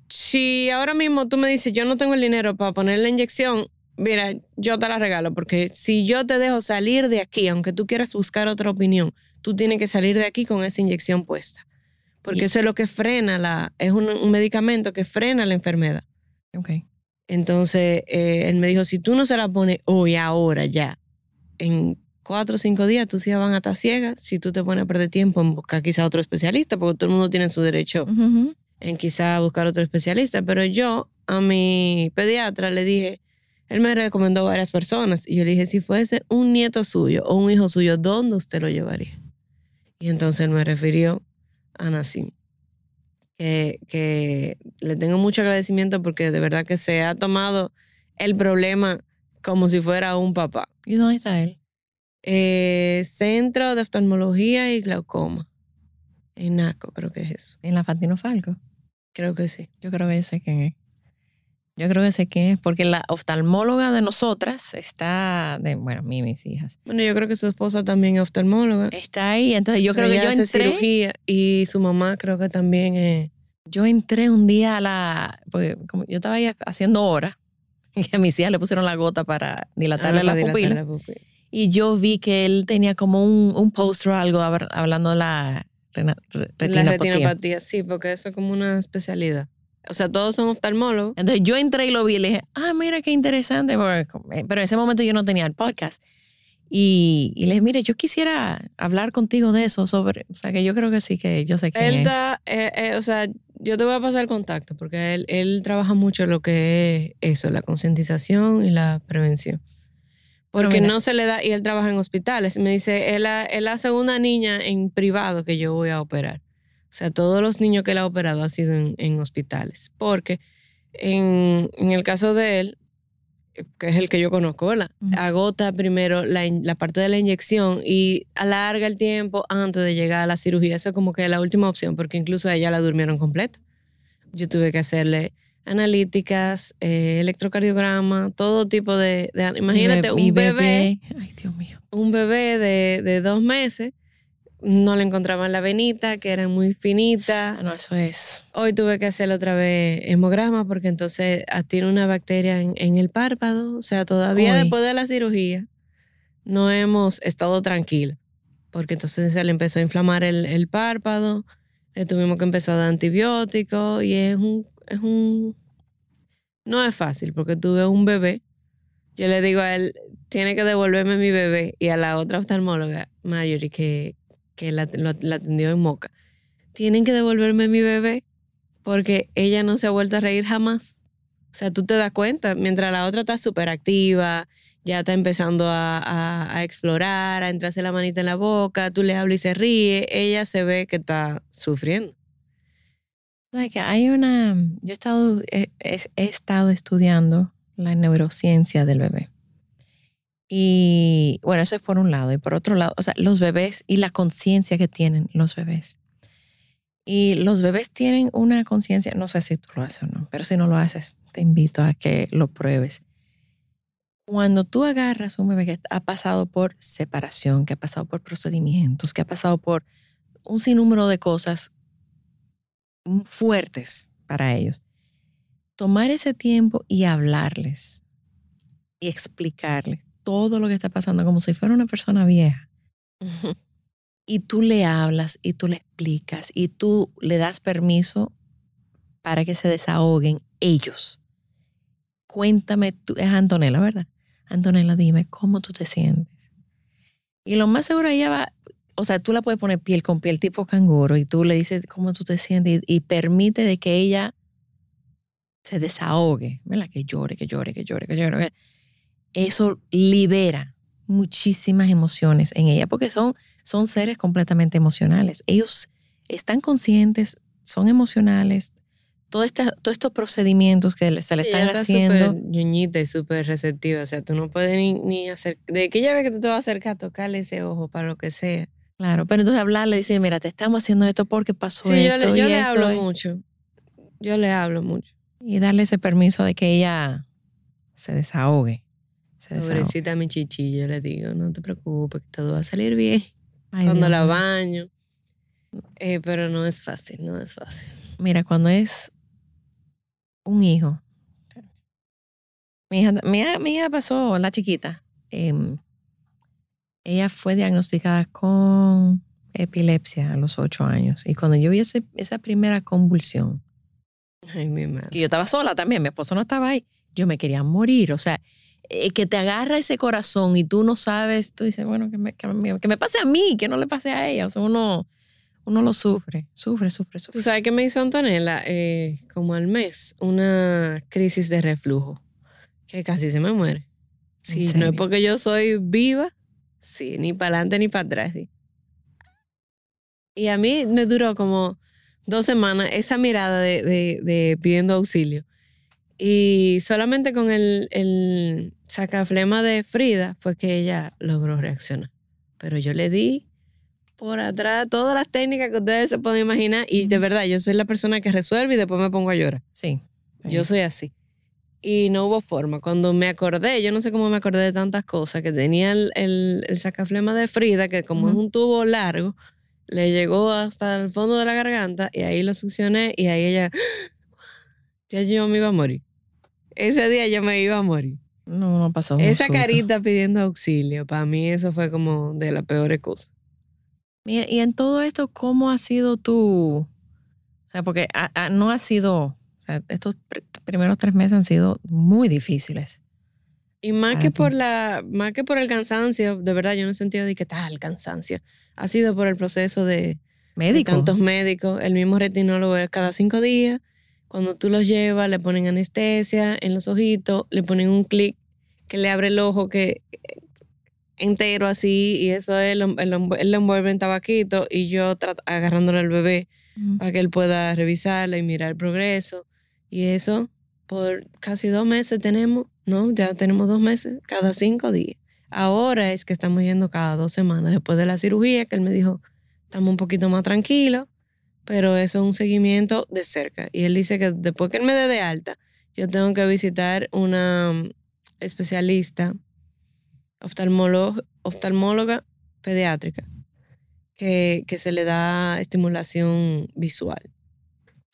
si ahora mismo tú me dices, yo no tengo el dinero para poner la inyección, mira, yo te la regalo, porque si yo te dejo salir de aquí, aunque tú quieras buscar otra opinión, tú tienes que salir de aquí con esa inyección puesta. Porque eso es lo que frena la... Es un, un medicamento que frena la enfermedad. Ok. Entonces, eh, él me dijo, si tú no se la pones hoy, ahora, ya, en cuatro o cinco días tus hijas van a estar ciegas si tú te pones a perder tiempo en buscar quizá otro especialista, porque todo el mundo tiene su derecho uh-huh. en quizá buscar otro especialista. Pero yo a mi pediatra le dije... Él me recomendó varias personas. Y yo le dije, si fuese un nieto suyo o un hijo suyo, ¿dónde usted lo llevaría? Y entonces él me refirió a Nacim. Que, que le tengo mucho agradecimiento porque de verdad que se ha tomado el problema como si fuera un papá. ¿Y dónde está él? Eh, Centro de Oftalmología y Glaucoma. En NACO, creo que es eso. ¿En la Fantino Falco? Creo que sí. Yo creo que sé quién es. Yo creo que sé quién es, porque la oftalmóloga de nosotras está, de, bueno, mí y mis hijas. Bueno, yo creo que su esposa también es oftalmóloga. Está ahí, entonces yo creo Pero que yo entré. Cirugía y su mamá creo que también es. Yo entré un día a la, porque como yo estaba ahí haciendo horas, y a mis hijas le pusieron la gota para dilatarle ah, la, para pupila, dilatar la pupila. Y yo vi que él tenía como un, un poster o algo hablando de la rena, retinopatía. La retinopatía, sí, porque eso es como una especialidad. O sea, todos son oftalmólogos. Entonces yo entré y lo vi y le dije, ah, mira qué interesante. Pero en ese momento yo no tenía el podcast. Y, y le dije, mire, yo quisiera hablar contigo de eso. sobre O sea, que yo creo que sí, que yo sé quién él es. Da, eh, eh, o sea, yo te voy a pasar el contacto porque él, él trabaja mucho lo que es eso, la concientización y la prevención. Porque no se le da, y él trabaja en hospitales. Me dice, él, él hace una niña en privado que yo voy a operar. O sea, todos los niños que él ha operado ha sido en, en hospitales. Porque en, en el caso de él, que es el que yo conozco, la, uh-huh. agota primero la, la parte de la inyección y alarga el tiempo antes de llegar a la cirugía. Eso es como que es la última opción, porque incluso a ella la durmieron completa. Yo tuve que hacerle analíticas, eh, electrocardiograma, todo tipo de... de imagínate, mi, mi un bebé, bebé... Ay, Dios mío. Un bebé de, de dos meses... No le encontraban la venita, que era muy finita. Ah, no, eso es. Hoy tuve que hacer otra vez hemograma porque entonces tiene una bacteria en, en el párpado. O sea, todavía Uy. después de la cirugía no hemos estado tranquilos. Porque entonces se le empezó a inflamar el, el párpado. Le tuvimos que empezar a dar antibióticos. Y es un, es un... No es fácil porque tuve un bebé. Yo le digo a él, tiene que devolverme mi bebé. Y a la otra oftalmóloga, Marjorie, que... que la, lo, la atendió en Moca. Tienen que devolverme mi bebé porque ella no se ha vuelto a reír jamás. O sea, tú te das cuenta, mientras la otra está súper activa, ya está empezando a, a, a explorar, a entrarse la manita en la boca, tú le hablas y se ríe, ella se ve que está sufriendo. Like, hay una... Yo he estado, he, he estado estudiando la neurociencia del bebé. Y bueno, eso es por un lado. Y por otro lado, o sea, los bebés y la conciencia que tienen los bebés. Y los bebés tienen una conciencia, no sé si tú lo haces o no, pero si no lo haces, te invito a que lo pruebes. Cuando tú agarras un bebé que ha pasado por separación, que ha pasado por procedimientos, que ha pasado por un sinnúmero de cosas fuertes para ellos, tomar ese tiempo y hablarles y explicarles todo lo que está pasando, como si fuera una persona vieja. Uh-huh. Y tú le hablas, y tú le explicas, y tú le das permiso para que se desahoguen ellos. Cuéntame, tú, es Antonella, ¿verdad? Antonella, dime, ¿cómo tú te sientes? Y lo más seguro ella va, o sea, tú la puedes poner piel con piel, tipo canguro, y tú le dices cómo tú te sientes, y, y permite de que ella se desahogue, ¿verdad? Que llore, que llore, que llore, que llore, que llore. Eso libera muchísimas emociones en ella, porque son, son seres completamente emocionales. Ellos están conscientes, son emocionales. Todo esta, todos estos procedimientos que se le están ella está haciendo. Ella súper ñoñita y súper receptiva. O sea, tú no puedes ni, ni hacer... De que ella ve que tú te vas a acercar, tocarle ese ojo para lo que sea. Claro, pero entonces hablarle, dice, mira, te estamos haciendo esto porque pasó sí, esto. Sí, yo le, yo le esto, hablo y... mucho. Yo le hablo mucho. Y darle ese permiso de que ella se desahogue. Pobrecita mi chichilla, le digo, no te preocupes, todo va a salir bien. Ay, cuando Dios. La baño. Eh, pero no es fácil, no es fácil. Mira, cuando es un hijo, Mi hija, mi hija, mi hija pasó, la chiquita. Eh, ella fue diagnosticada con epilepsia a los ocho años. Y cuando yo vi ese, esa primera convulsión, ay, mi madre. Que yo estaba sola también, mi esposo no estaba ahí, yo me quería morir. O sea, eh, que te agarra ese corazón y tú no sabes, tú dices, bueno, que me, que me, que me pase a mí, que no le pase a ella. O sea, uno... Uno lo sufre, sufre, sufre, sufre. ¿Tú sabes qué me hizo Antonella? Eh, como al mes, una crisis de reflujo, que casi se me muere. Sí, no es porque yo soy viva, sí, ni para adelante ni para atrás. Sí. Y a mí me duró como dos semanas esa mirada de, de, de pidiendo auxilio. Y solamente con el, el sacaflema de Frida fue que ella logró reaccionar. Pero yo le di... por atrás, todas las técnicas que ustedes se pueden imaginar. Y de verdad, yo soy la persona que resuelve y después me pongo a llorar. Sí. Yo soy así. Y no hubo forma. Cuando me acordé, yo no sé cómo me acordé de tantas cosas, que tenía el, el, el sacaflema de Frida, que como uh-huh. es un tubo largo, le llegó hasta el fondo de la garganta y ahí lo succioné y ahí ella... Ya yo me iba a morir. Ese día yo me iba a morir. No, no pasó. Esa carita pidiendo auxilio, para mí eso fue como de las peores cosas. Mira, y en todo esto, ¿cómo ha sido tú? O sea, porque a, a, no ha sido, o sea, estos pr- primeros tres meses han sido muy difíciles. Y más que, por la, más que por el cansancio, de verdad, yo no sentía de qué tal cansancio. Ha sido por el proceso de, de tantos médicos, el mismo retinólogo cada cinco días. Cuando tú los llevas, le ponen anestesia en los ojitos, le ponen un clic que le abre el ojo que... entero así, y eso él, él, él lo envuelve en tabaquito y yo trato, agarrándole al bebé uh-huh. para que él pueda revisarla y mirar el progreso. Y eso por casi dos meses tenemos, ¿no? Ya tenemos dos meses, cada cinco días. Ahora es que estamos yendo cada dos semanas después de la cirugía, que él me dijo, estamos un poquito más tranquilos, pero eso es un seguimiento de cerca. Y él dice que después que él me dé de alta, yo tengo que visitar una especialista Oftalmóloga, oftalmóloga pediátrica que, que se le da estimulación visual.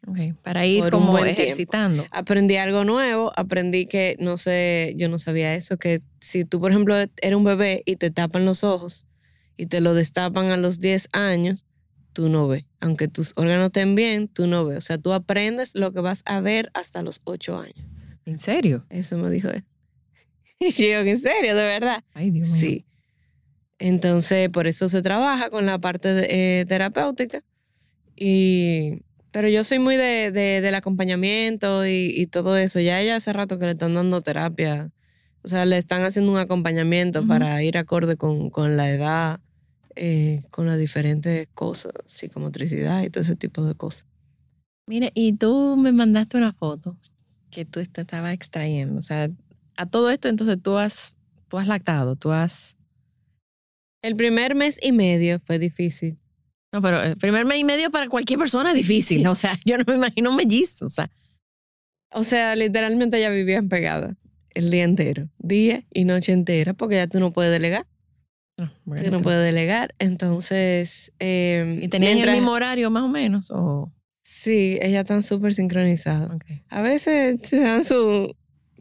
Okay, para ir como ejercitando. Tiempo. Aprendí algo nuevo, aprendí que, no sé, yo no sabía eso, que si tú, por ejemplo, eres un bebé y te tapan los ojos y te lo destapan a los diez años, tú no ves. Aunque tus órganos estén bien, tú no ves. O sea, tú aprendes lo que vas a ver hasta los ocho años. ¿En serio? Eso me dijo él. Y yo, ¿en serio? ¿De verdad? Ay, Dios mío. Sí. Entonces, por eso se trabaja con la parte de, eh, terapéutica. Y, pero yo soy muy de, de, del acompañamiento y, y todo eso. Ya ella hace rato que le están dando terapia. O sea, le están haciendo un acompañamiento uh-huh. para ir acorde con, con la edad, eh, con las diferentes cosas, psicomotricidad y todo ese tipo de cosas. Mira, y tú me mandaste una foto que tú te estabas extrayendo. O sea... A todo esto, entonces, tú has, tú has lactado, tú has... El primer mes y medio fue difícil. No, pero el primer mes y medio para cualquier persona es difícil. O sea, yo no me imagino un mellizo, o sea. O sea, literalmente ya vivían pegadas el día entero. Día y noche entera, porque ya tú no puedes delegar. No, bueno, tú no puedes delegar, entonces... Eh, ¿Y tenían mientras... el mismo horario más o menos? O... Sí, ellas están súper sincronizadas. Okay. A veces se dan su...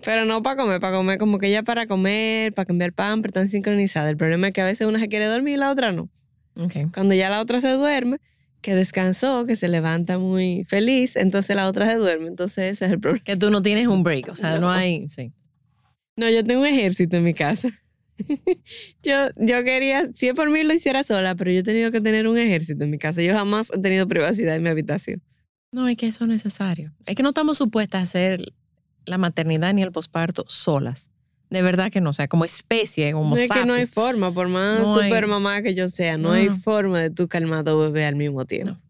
Pero no para comer, para comer, como que ella para comer, para cambiar pan, pero están sincronizadas. El problema es que a veces una se quiere dormir y la otra no. Okay. Cuando ya la otra se duerme, que descansó, que se levanta muy feliz, entonces la otra se duerme. Entonces ese es el problema. Que tú no tienes un break, o sea, no, no hay... Sí. No, yo tengo un ejército en mi casa. yo, yo quería, si es por mí lo hiciera sola, pero yo he tenido que tener un ejército en mi casa. Yo jamás he tenido privacidad en mi habitación. No, es que eso es necesario. Es que no estamos supuestas a hacer... la maternidad ni el posparto solas. De verdad que no, o sea, como especie, como sapiens. Es que no hay forma, por más no super hay... mamá que yo sea, no, no hay forma de tú calmar a tu bebé al mismo tiempo. No.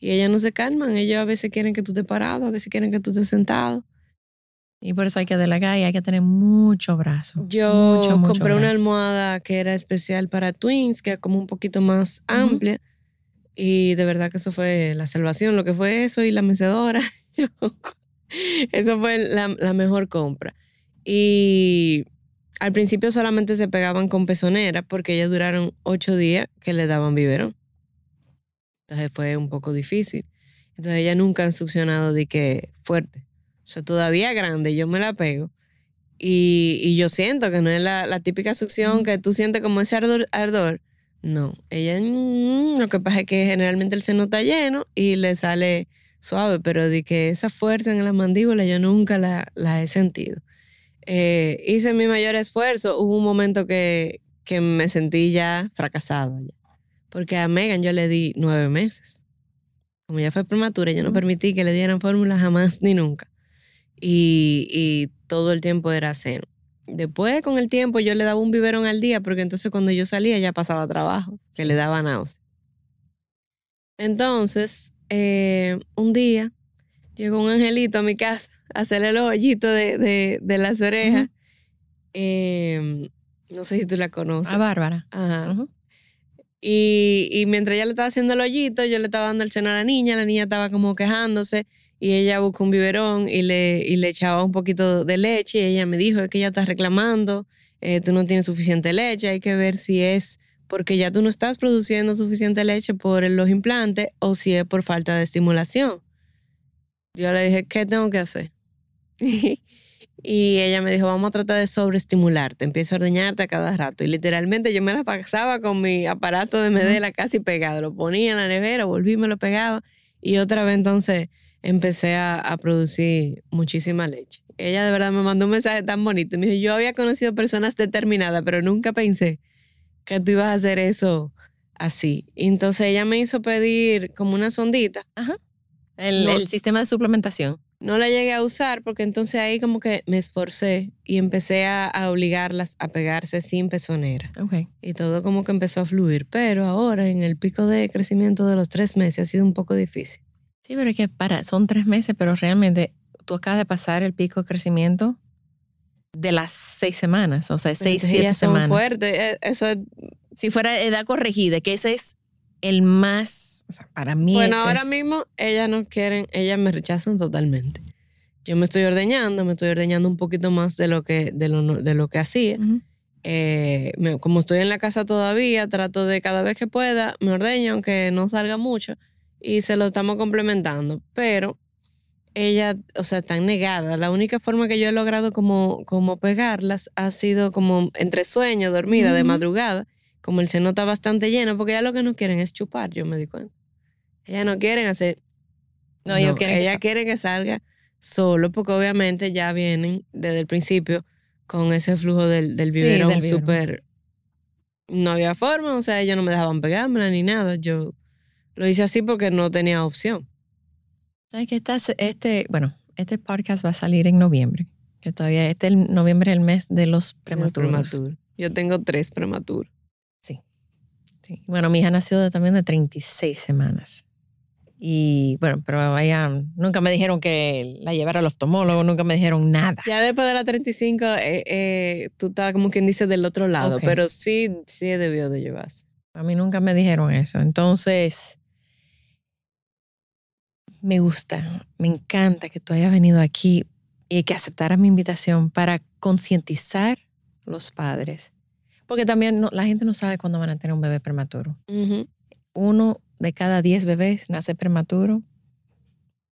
Y ellas no se calman, ellos a veces quieren que tú te parado, a veces quieren que tú estés sentado. Y por eso hay que delegar y hay que tener mucho brazo. Yo mucho, mucho compré brazo. Una almohada que era especial para twins, que es como un poquito más uh-huh. amplia. Y de verdad que eso fue la salvación, lo que fue eso y la mecedora. Yo... Eso fue la, la mejor compra. Y al principio solamente se pegaban con pezonera porque ellas duraron ocho días que le daban biberón. Entonces fue un poco difícil. Entonces ellas nunca han succionado de que fuerte. O sea, todavía grande, yo me la pego. Y, y yo siento que no es la, la típica succión que tú sientes como ese ardor. ardor. No, ella mmm, lo que pasa es que generalmente el seno está lleno y le sale suave, pero de que esa fuerza en la mandíbula yo nunca la, la he sentido. Eh, hice mi mayor esfuerzo. Hubo un momento que, que me sentí ya fracasada. Ya. Porque a Megan yo le di nueve meses. Como ella fue prematura, yo no permití que le dieran fórmula jamás ni nunca. Y, y todo el tiempo era seno. Después, con el tiempo, yo le daba un biberón al día, porque entonces cuando yo salía ya pasaba trabajo, que le daba náusea. Entonces, eh, un día llegó un angelito a mi casa a hacerle los hoyitos de, de, de las orejas. Uh-huh. Eh, no sé si tú la conoces. A Bárbara. Ajá. Uh-huh. Y, y mientras ella le estaba haciendo el hoyito, yo le estaba dando el seno a la niña, la niña estaba como quejándose. Y ella buscó un biberón y le, y le echaba un poquito de leche. Y ella me dijo, es que ella está reclamando, eh, tú no tienes suficiente leche, hay que ver si es porque ya tú no estás produciendo suficiente leche por los implantes o si es por falta de estimulación. Yo le dije, ¿qué tengo que hacer? Y ella me dijo, vamos a tratar de sobreestimularte, empieza a ordeñarte a cada rato. Y literalmente yo me la pasaba con mi aparato de Medela casi pegado. Lo ponía en la nevera, volví, me lo pegaba y otra vez entonces... empecé a, a producir muchísima leche. Ella de verdad me mandó un mensaje tan bonito. Me dijo, yo había conocido personas determinadas, pero nunca pensé que tú ibas a hacer eso así. Y entonces ella me hizo pedir como una sondita. Ajá. El, no, el sistema de suplementación. No la llegué a usar porque entonces ahí como que me esforcé y empecé a, a obligarlas a pegarse sin pezonera. Okay. Y todo como que empezó a fluir. Pero ahora en el pico de crecimiento de los tres meses ha sido un poco difícil. Sí, pero es que para, son tres meses, pero realmente tú acabas de pasar el pico de crecimiento de las seis semanas, o sea, seis, siete ellas semanas. Son fuertes, eso es... Si fuera edad corregida, que ese es el más, o sea, para mí bueno, ese ahora es... mismo ellas no quieren, ellas me rechazan totalmente. Yo me estoy ordeñando, me estoy ordeñando un poquito más de lo que, de lo, de lo que hacía. Uh-huh. Eh, me, como estoy en la casa todavía, trato de cada vez que pueda, me ordeño, aunque no salga mucho. Y se lo estamos complementando, pero ella, o sea, están negadas. La única forma que yo he logrado como, como pegarlas ha sido como entre sueño, dormida, uh-huh. de madrugada, como el seno está bastante lleno, porque ellas lo que no quieren es chupar, yo me di cuenta. Ellas no quieren hacer... No, no ellas quieren, quieren que salga solo, porque obviamente ya vienen desde el principio con ese flujo del, del biberón sí, súper... No había forma, o sea, ellos no me dejaban pegármela ni nada, yo... Lo hice así porque no tenía opción. ¿Sabes que esta, este, bueno, este podcast va a salir en noviembre? Que todavía este el, noviembre es el mes de los prematuros. Prematuro. Yo tengo tres prematuros. Sí. sí. Bueno, mi hija nació de, también de treinta y seis semanas. Y bueno, pero vaya, nunca me dijeron que la llevara al oftalmólogo, nunca me dijeron nada. Ya después de la treinta y cinco, eh, eh, tú estabas como quien dice del otro lado, okay. Pero sí, sí debió de llevarse. A mí nunca me dijeron eso. Entonces... Me gusta, me encanta que tú hayas venido aquí y que aceptaras mi invitación para concientizar los padres. Porque también no, la gente no sabe cuándo van a tener un bebé prematuro. Uh-huh. Uno de cada diez bebés nace prematuro.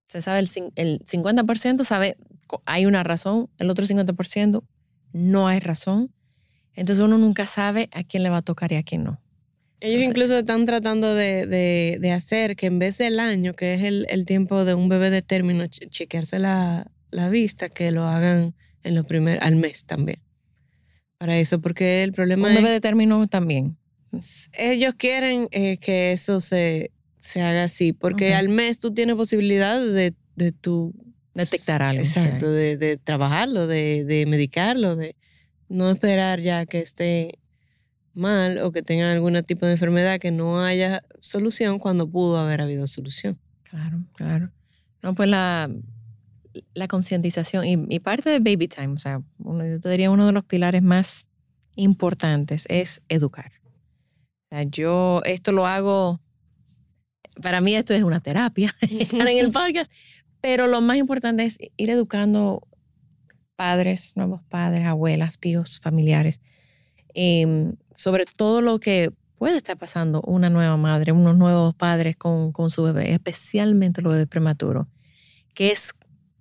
Se sabe, el, el cincuenta por ciento sabe, hay una razón, el otro cincuenta por ciento no hay razón. Entonces uno nunca sabe a quién le va a tocar y a quién no. Ellos incluso están tratando de, de, de hacer que en vez del año, que es el, el tiempo de un bebé de término, chequearse la, la vista, que lo hagan en los primer, al mes también. Para eso, porque el problema es... Un bebé de término también. Ellos quieren eh, que eso se, se haga así, porque okay. al mes tú tienes posibilidad de, de tu... Detectar algo. Exacto, de, de trabajarlo, de, de medicarlo, de no esperar ya que esté... mal o que tengan algún tipo de enfermedad que no haya solución cuando pudo haber habido solución. Claro, claro. No, pues la, la concientización y, y parte de Baby Time, o sea, uno, yo te diría uno de los pilares más importantes es educar. O sea, yo esto lo hago, para mí esto es una terapia, estar en el podcast, pero lo más importante es ir educando padres, nuevos padres, abuelas, tíos, familiares, Eh, sobre todo lo que puede estar pasando una nueva madre, unos nuevos padres con, con su bebé, especialmente los bebés prematuros, que es,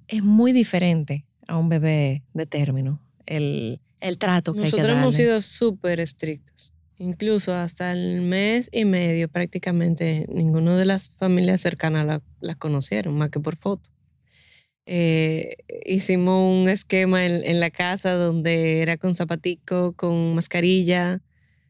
es muy diferente a un bebé de término. el, el trato que nosotros hay que darle. Hemos sido súper estrictos. Incluso hasta el mes y medio prácticamente ninguna de las familias cercanas las la conocieron, más que por foto. Eh, hicimos un esquema en, en la casa donde era con zapatico, con mascarilla.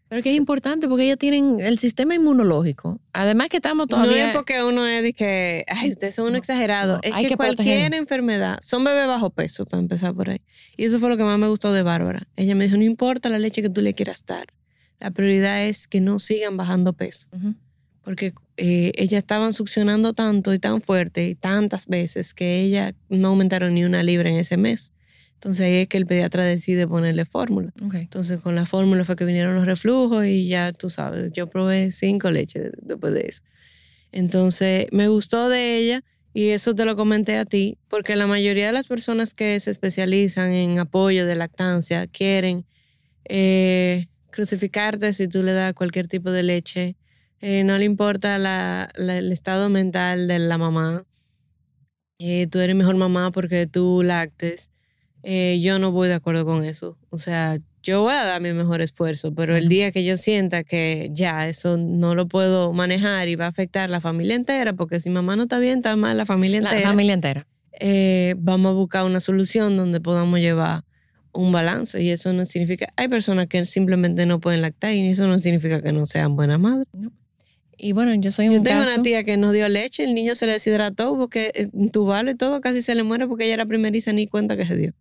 Pero que es importante porque ellas tienen el sistema inmunológico. Además que estamos todavía... No es porque uno es de que, ay, ustedes son unos no, exagerados. No, es que, que cualquier proteger. enfermedad... Son bebés bajo peso, para empezar por ahí. Y eso fue lo que más me gustó de Bárbara. Ella me dijo, no importa la leche que tú le quieras dar. La prioridad es que no sigan bajando peso. Uh-huh. Porque eh, ellas estaban succionando tanto y tan fuerte y tantas veces que ellas no aumentaron ni una libra en ese mes. Entonces ahí es que el pediatra decide ponerle fórmula. Okay. Entonces con la fórmula fue que vinieron los reflujos y ya tú sabes, yo probé cinco leches después de eso. Entonces me gustó de ella y eso te lo comenté a ti, porque la mayoría de las personas que se especializan en apoyo de lactancia quieren eh, crucificarte si tú le das cualquier tipo de leche. Eh, no le importa la, la, el estado mental de la mamá. Eh, tú eres mejor mamá porque tú lactes. Eh, yo no voy de acuerdo con eso. O sea, yo voy a dar mi mejor esfuerzo, pero el día que yo sienta que ya eso no lo puedo manejar y va a afectar la familia entera, porque si mamá no está bien, está mal la familia entera. La familia entera. Eh, vamos a buscar una solución donde podamos llevar un balance. Y eso no significa... Hay personas que simplemente no pueden lactar y eso no significa que no sean buenas madres. No. Y bueno, yo soy un Yo tengo caso. una tía que nos dio leche, el niño se le deshidrató porque entubarlo y todo, casi se le muere porque ella era primeriza ni cuenta que se dio.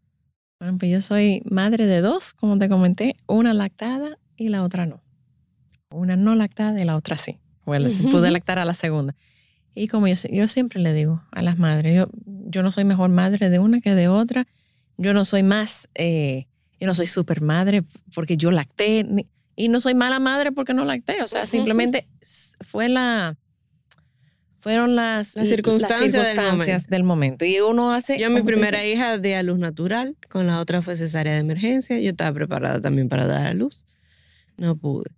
Bueno, pues yo soy madre de dos, como te comenté, una lactada y la otra no. Una no lactada y la otra sí. Bueno, uh-huh. sí pude lactar a la segunda. Y como yo, yo siempre le digo a las madres, yo, yo no soy mejor madre de una que de otra, yo no soy más, eh, yo no soy super madre porque yo lacté, ni, y no soy mala madre porque no lacté, o sea, uh-huh. simplemente fue la... Fueron las, las circunstancias, las circunstancias del, momento. del momento. Y uno hace... Yo mi primera hija de a luz natural, con la otra fue cesárea de emergencia. Yo estaba preparada también para dar a luz. No pude.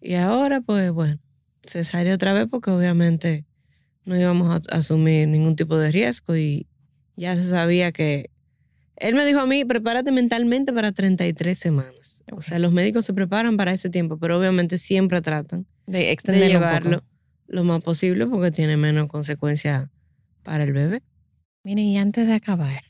Y ahora, pues bueno, cesárea otra vez porque obviamente no íbamos a asumir ningún tipo de riesgo y ya se sabía que... Él me dijo a mí, prepárate mentalmente para treinta y tres semanas. Okay. O sea, los médicos se preparan para ese tiempo, pero obviamente siempre tratan de, extenderlo de llevarlo. Un poco. Lo más posible porque tiene menos consecuencias para el bebé. Miren, y antes de acabar,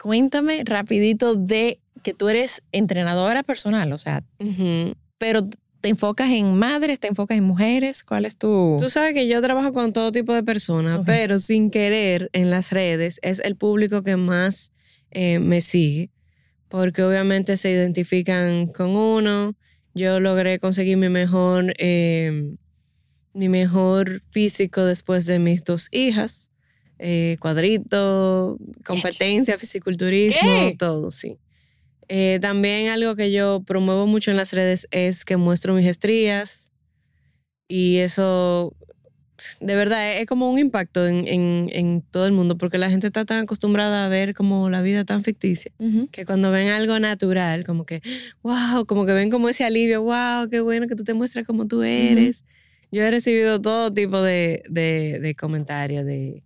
cuéntame rapidito de que tú eres entrenadora personal, o sea, uh-huh. pero te enfocas en madres, te enfocas en mujeres, ¿cuál es tu...? Tú sabes que yo trabajo con todo tipo de personas, okay. pero sin querer en las redes es el público que más eh, me sigue, porque obviamente se identifican con uno. Yo logré conseguir mi mejor... Eh, mi mejor físico después de mis dos hijas, eh, cuadrito, competencia, fisiculturismo, ¿Qué? todo, sí. Eh, también algo que yo promuevo mucho en las redes es que muestro mis estrías y eso de verdad es como un impacto en, en, en todo el mundo porque la gente está tan acostumbrada a ver como la vida tan ficticia uh-huh. que cuando ven algo natural como que wow, como que ven como ese alivio, wow, qué bueno que tú te muestras como tú eres. Uh-huh. Yo he recibido todo tipo de, de, de comentarios de,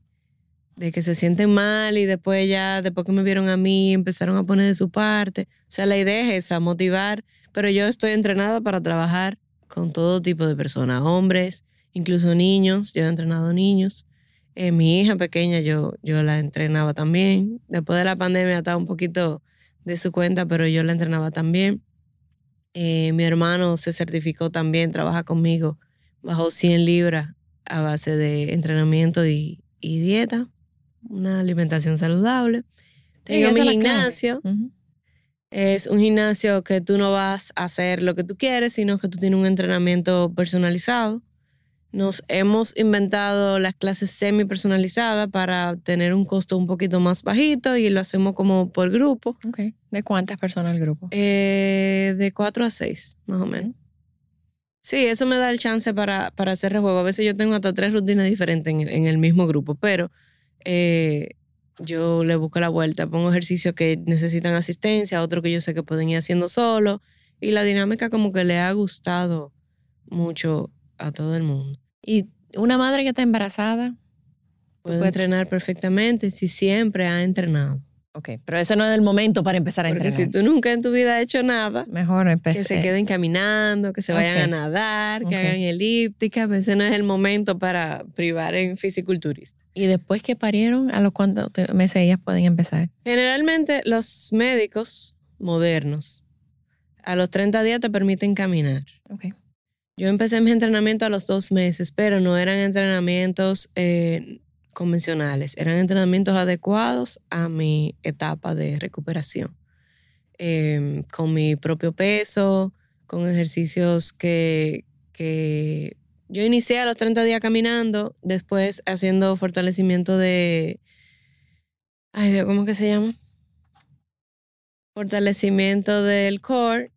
de que se sienten mal y después ya, después que me vieron a mí, empezaron a poner de su parte. O sea, la idea es esa, motivar. Pero yo estoy entrenada para trabajar con todo tipo de personas, hombres, incluso niños. Yo he entrenado niños. Eh, mi hija pequeña yo, yo la entrenaba también. Después de la pandemia estaba un poquito de su cuenta, pero yo la entrenaba también. Eh, mi hermano se certificó también, trabaja conmigo. Bajó cien libras a base de entrenamiento y, y dieta, una alimentación saludable. Tengo mi gimnasio. Uh-huh. Es un gimnasio que tú no vas a hacer lo que tú quieres, sino que tú tienes un entrenamiento personalizado. Nos hemos inventado las clases semi-personalizadas para tener un costo un poquito más bajito y lo hacemos como por grupo. Okay. ¿De cuántas personas el grupo? Eh, de cuatro a seis, más o menos. Sí, eso me da el chance para, para hacer rejuego. A veces yo tengo hasta tres rutinas diferentes en, en el mismo grupo, pero eh, yo le busco la vuelta. Pongo ejercicios que necesitan asistencia, otros que yo sé que pueden ir haciendo solo. Y la dinámica como que le ha gustado mucho a todo el mundo. ¿Y una madre que está embarazada? Puede entrenar perfectamente si siempre ha entrenado. Ok, pero ese no es el momento para empezar a Porque entrenar. Si tú nunca en tu vida has hecho nada, mejor empecé. Que se queden caminando, que se okay. vayan a nadar, que okay. hagan elípticas. Ese no es el momento para privar en fisiculturista. ¿Y después que parieron, a los cuántos meses ellas pueden empezar? Generalmente los médicos modernos a los treinta días te permiten caminar. Okay. Yo empecé mis entrenamientos a los dos meses, pero no eran entrenamientos eh, convencionales. Eran entrenamientos adecuados a mi etapa de recuperación. Eh, con mi propio peso, con ejercicios que, que... Yo inicié a los treinta días caminando, después haciendo fortalecimiento de... Ay Dios, ¿cómo que se llama? Fortalecimiento del core.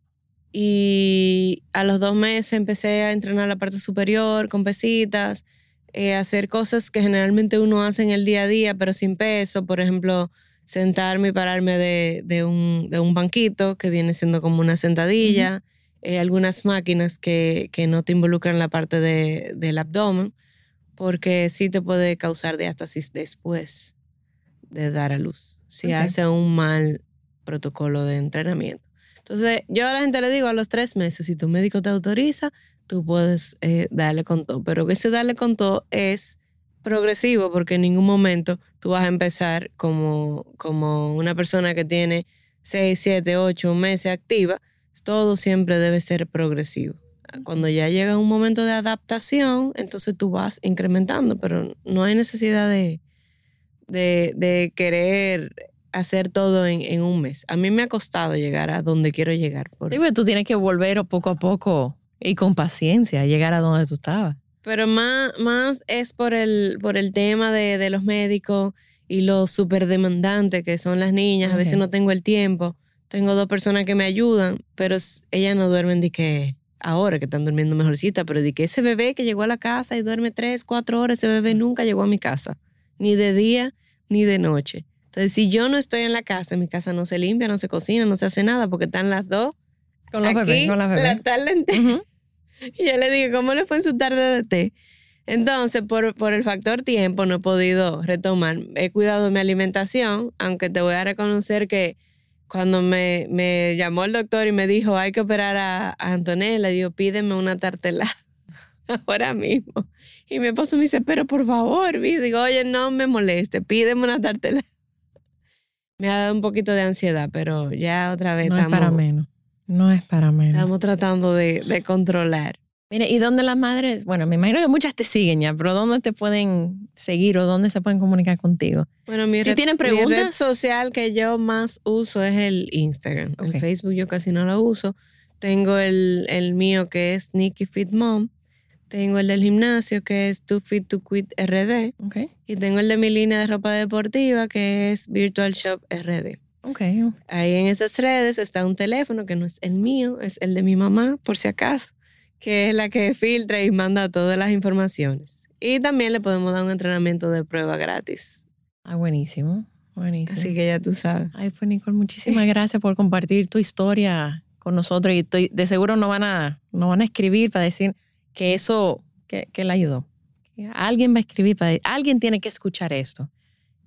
Y a los dos meses empecé a entrenar la parte superior con pesitas, eh, hacer cosas que generalmente uno hace en el día a día, pero sin peso. Por ejemplo, sentarme y pararme de, de, un, de un banquito, que viene siendo como una sentadilla. Uh-huh. eh, algunas máquinas que, que no te involucran la parte de, del abdomen, porque sí te puede causar diástasis después de dar a luz, si okay. hace un mal protocolo de entrenamiento. Entonces, yo a la gente le digo, a los tres meses, si tu médico te autoriza, tú puedes eh, darle con todo. Pero ese darle con todo es progresivo, porque en ningún momento tú vas a empezar como, como una persona que tiene seis, siete, ocho meses activa. Todo siempre debe ser progresivo. Cuando ya llega un momento de adaptación, entonces tú vas incrementando, pero no hay necesidad de, de, de querer... hacer todo en, en un mes. A mí me ha costado llegar a donde quiero llegar. Por... Sí, pero tú tienes que volver poco a poco y con paciencia llegar a donde tú estabas. Pero más, más es por el, por el tema de, de los médicos y lo súper demandante que son las niñas. Okay. A veces no tengo el tiempo. Tengo dos personas que me ayudan, pero ellas no duermen de que ahora que están durmiendo mejorcita, pero de que ese bebé que llegó a la casa y duerme tres, cuatro horas, ese bebé nunca llegó a mi casa. Ni de día, ni de noche. Entonces, si yo no estoy en la casa, en mi casa no se limpia, no se cocina, no se hace nada, porque están las dos con los bebés, con las bebés. La tarde entera. Uh-huh. Y yo le digo, ¿cómo le fue en su tarde de té? Entonces, por, por el factor tiempo no he podido retomar. He cuidado mi alimentación, aunque te voy a reconocer que cuando me, me llamó el doctor y me dijo, hay que operar a, a Antonella, digo, pídeme una tartelada ahora mismo. Y mi esposo me dice, pero por favor, y digo, oye, no me moleste, pídeme una tartelada. Me ha dado un poquito de ansiedad, pero ya otra vez no estamos... No es para menos, no es para menos. Estamos tratando de, de controlar. Mire, ¿y dónde las madres...? Bueno, me imagino que muchas te siguen ya, pero ¿dónde te pueden seguir o dónde se pueden comunicar contigo? Bueno, mi, ¿Sí red, tienen preguntas? Mi red social que yo más uso es el Instagram. Okay. El Facebook yo casi no lo uso. Tengo el, el mío que es Nikki Fit Mom. Tengo el del gimnasio, que es Too Fit to Quit R D. Okay. Y tengo el de mi línea de ropa deportiva, que es Virtual Shop R D. Okay. Ahí en esas redes está un teléfono que no es el mío, es el de mi mamá, por si acaso, que es la que filtra y manda todas las informaciones. Y también le podemos dar un entrenamiento de prueba gratis. Ah, buenísimo, buenísimo. Así que ya tú sabes. Ay, pues Nicole, muchísimas gracias por compartir tu historia con nosotros. Y estoy, de seguro no van a, no van a escribir para decir... que eso, que, que le ayudó. Alguien va a escribir, para, alguien tiene que escuchar esto.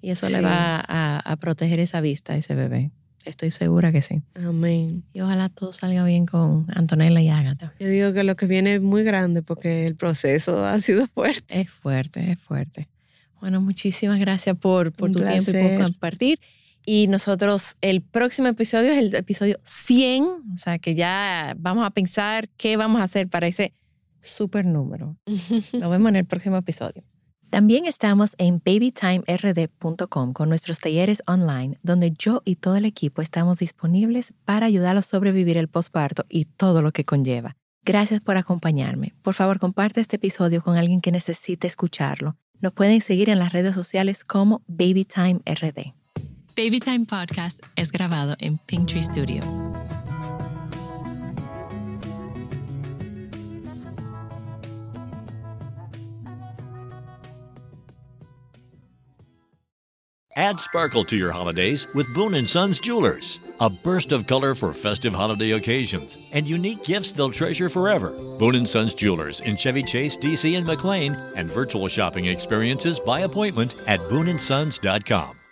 Y eso sí. le va a, a proteger esa vista a ese bebé. Estoy segura que sí. Amén. Y ojalá todo salga bien con Antonella y Agatha. Yo digo que lo que viene es muy grande porque el proceso ha sido fuerte. Es fuerte, es fuerte. Bueno, muchísimas gracias por, por tu placer. Tiempo y por compartir. Y nosotros, el próximo episodio es el episodio cien. O sea, que ya vamos a pensar qué vamos a hacer para ese... super número. Nos vemos en el próximo episodio. También estamos en Baby Time R D punto com con nuestros talleres online, donde yo y todo el equipo estamos disponibles para ayudarlos a sobrevivir el posparto y todo lo que conlleva. Gracias por acompañarme. Por favor, comparte este episodio con alguien que necesite escucharlo. Nos pueden seguir en las redes sociales como Baby Time R D. Baby Time Podcast es grabado en Pink Tree Studio. Add sparkle to your holidays with Boone and Sons Jewelers. A burst of color for festive holiday occasions and unique gifts they'll treasure forever. Boone and Sons Jewelers in Chevy Chase, D C and McLean, and virtual shopping experiences by appointment at Boone and Sons dot com.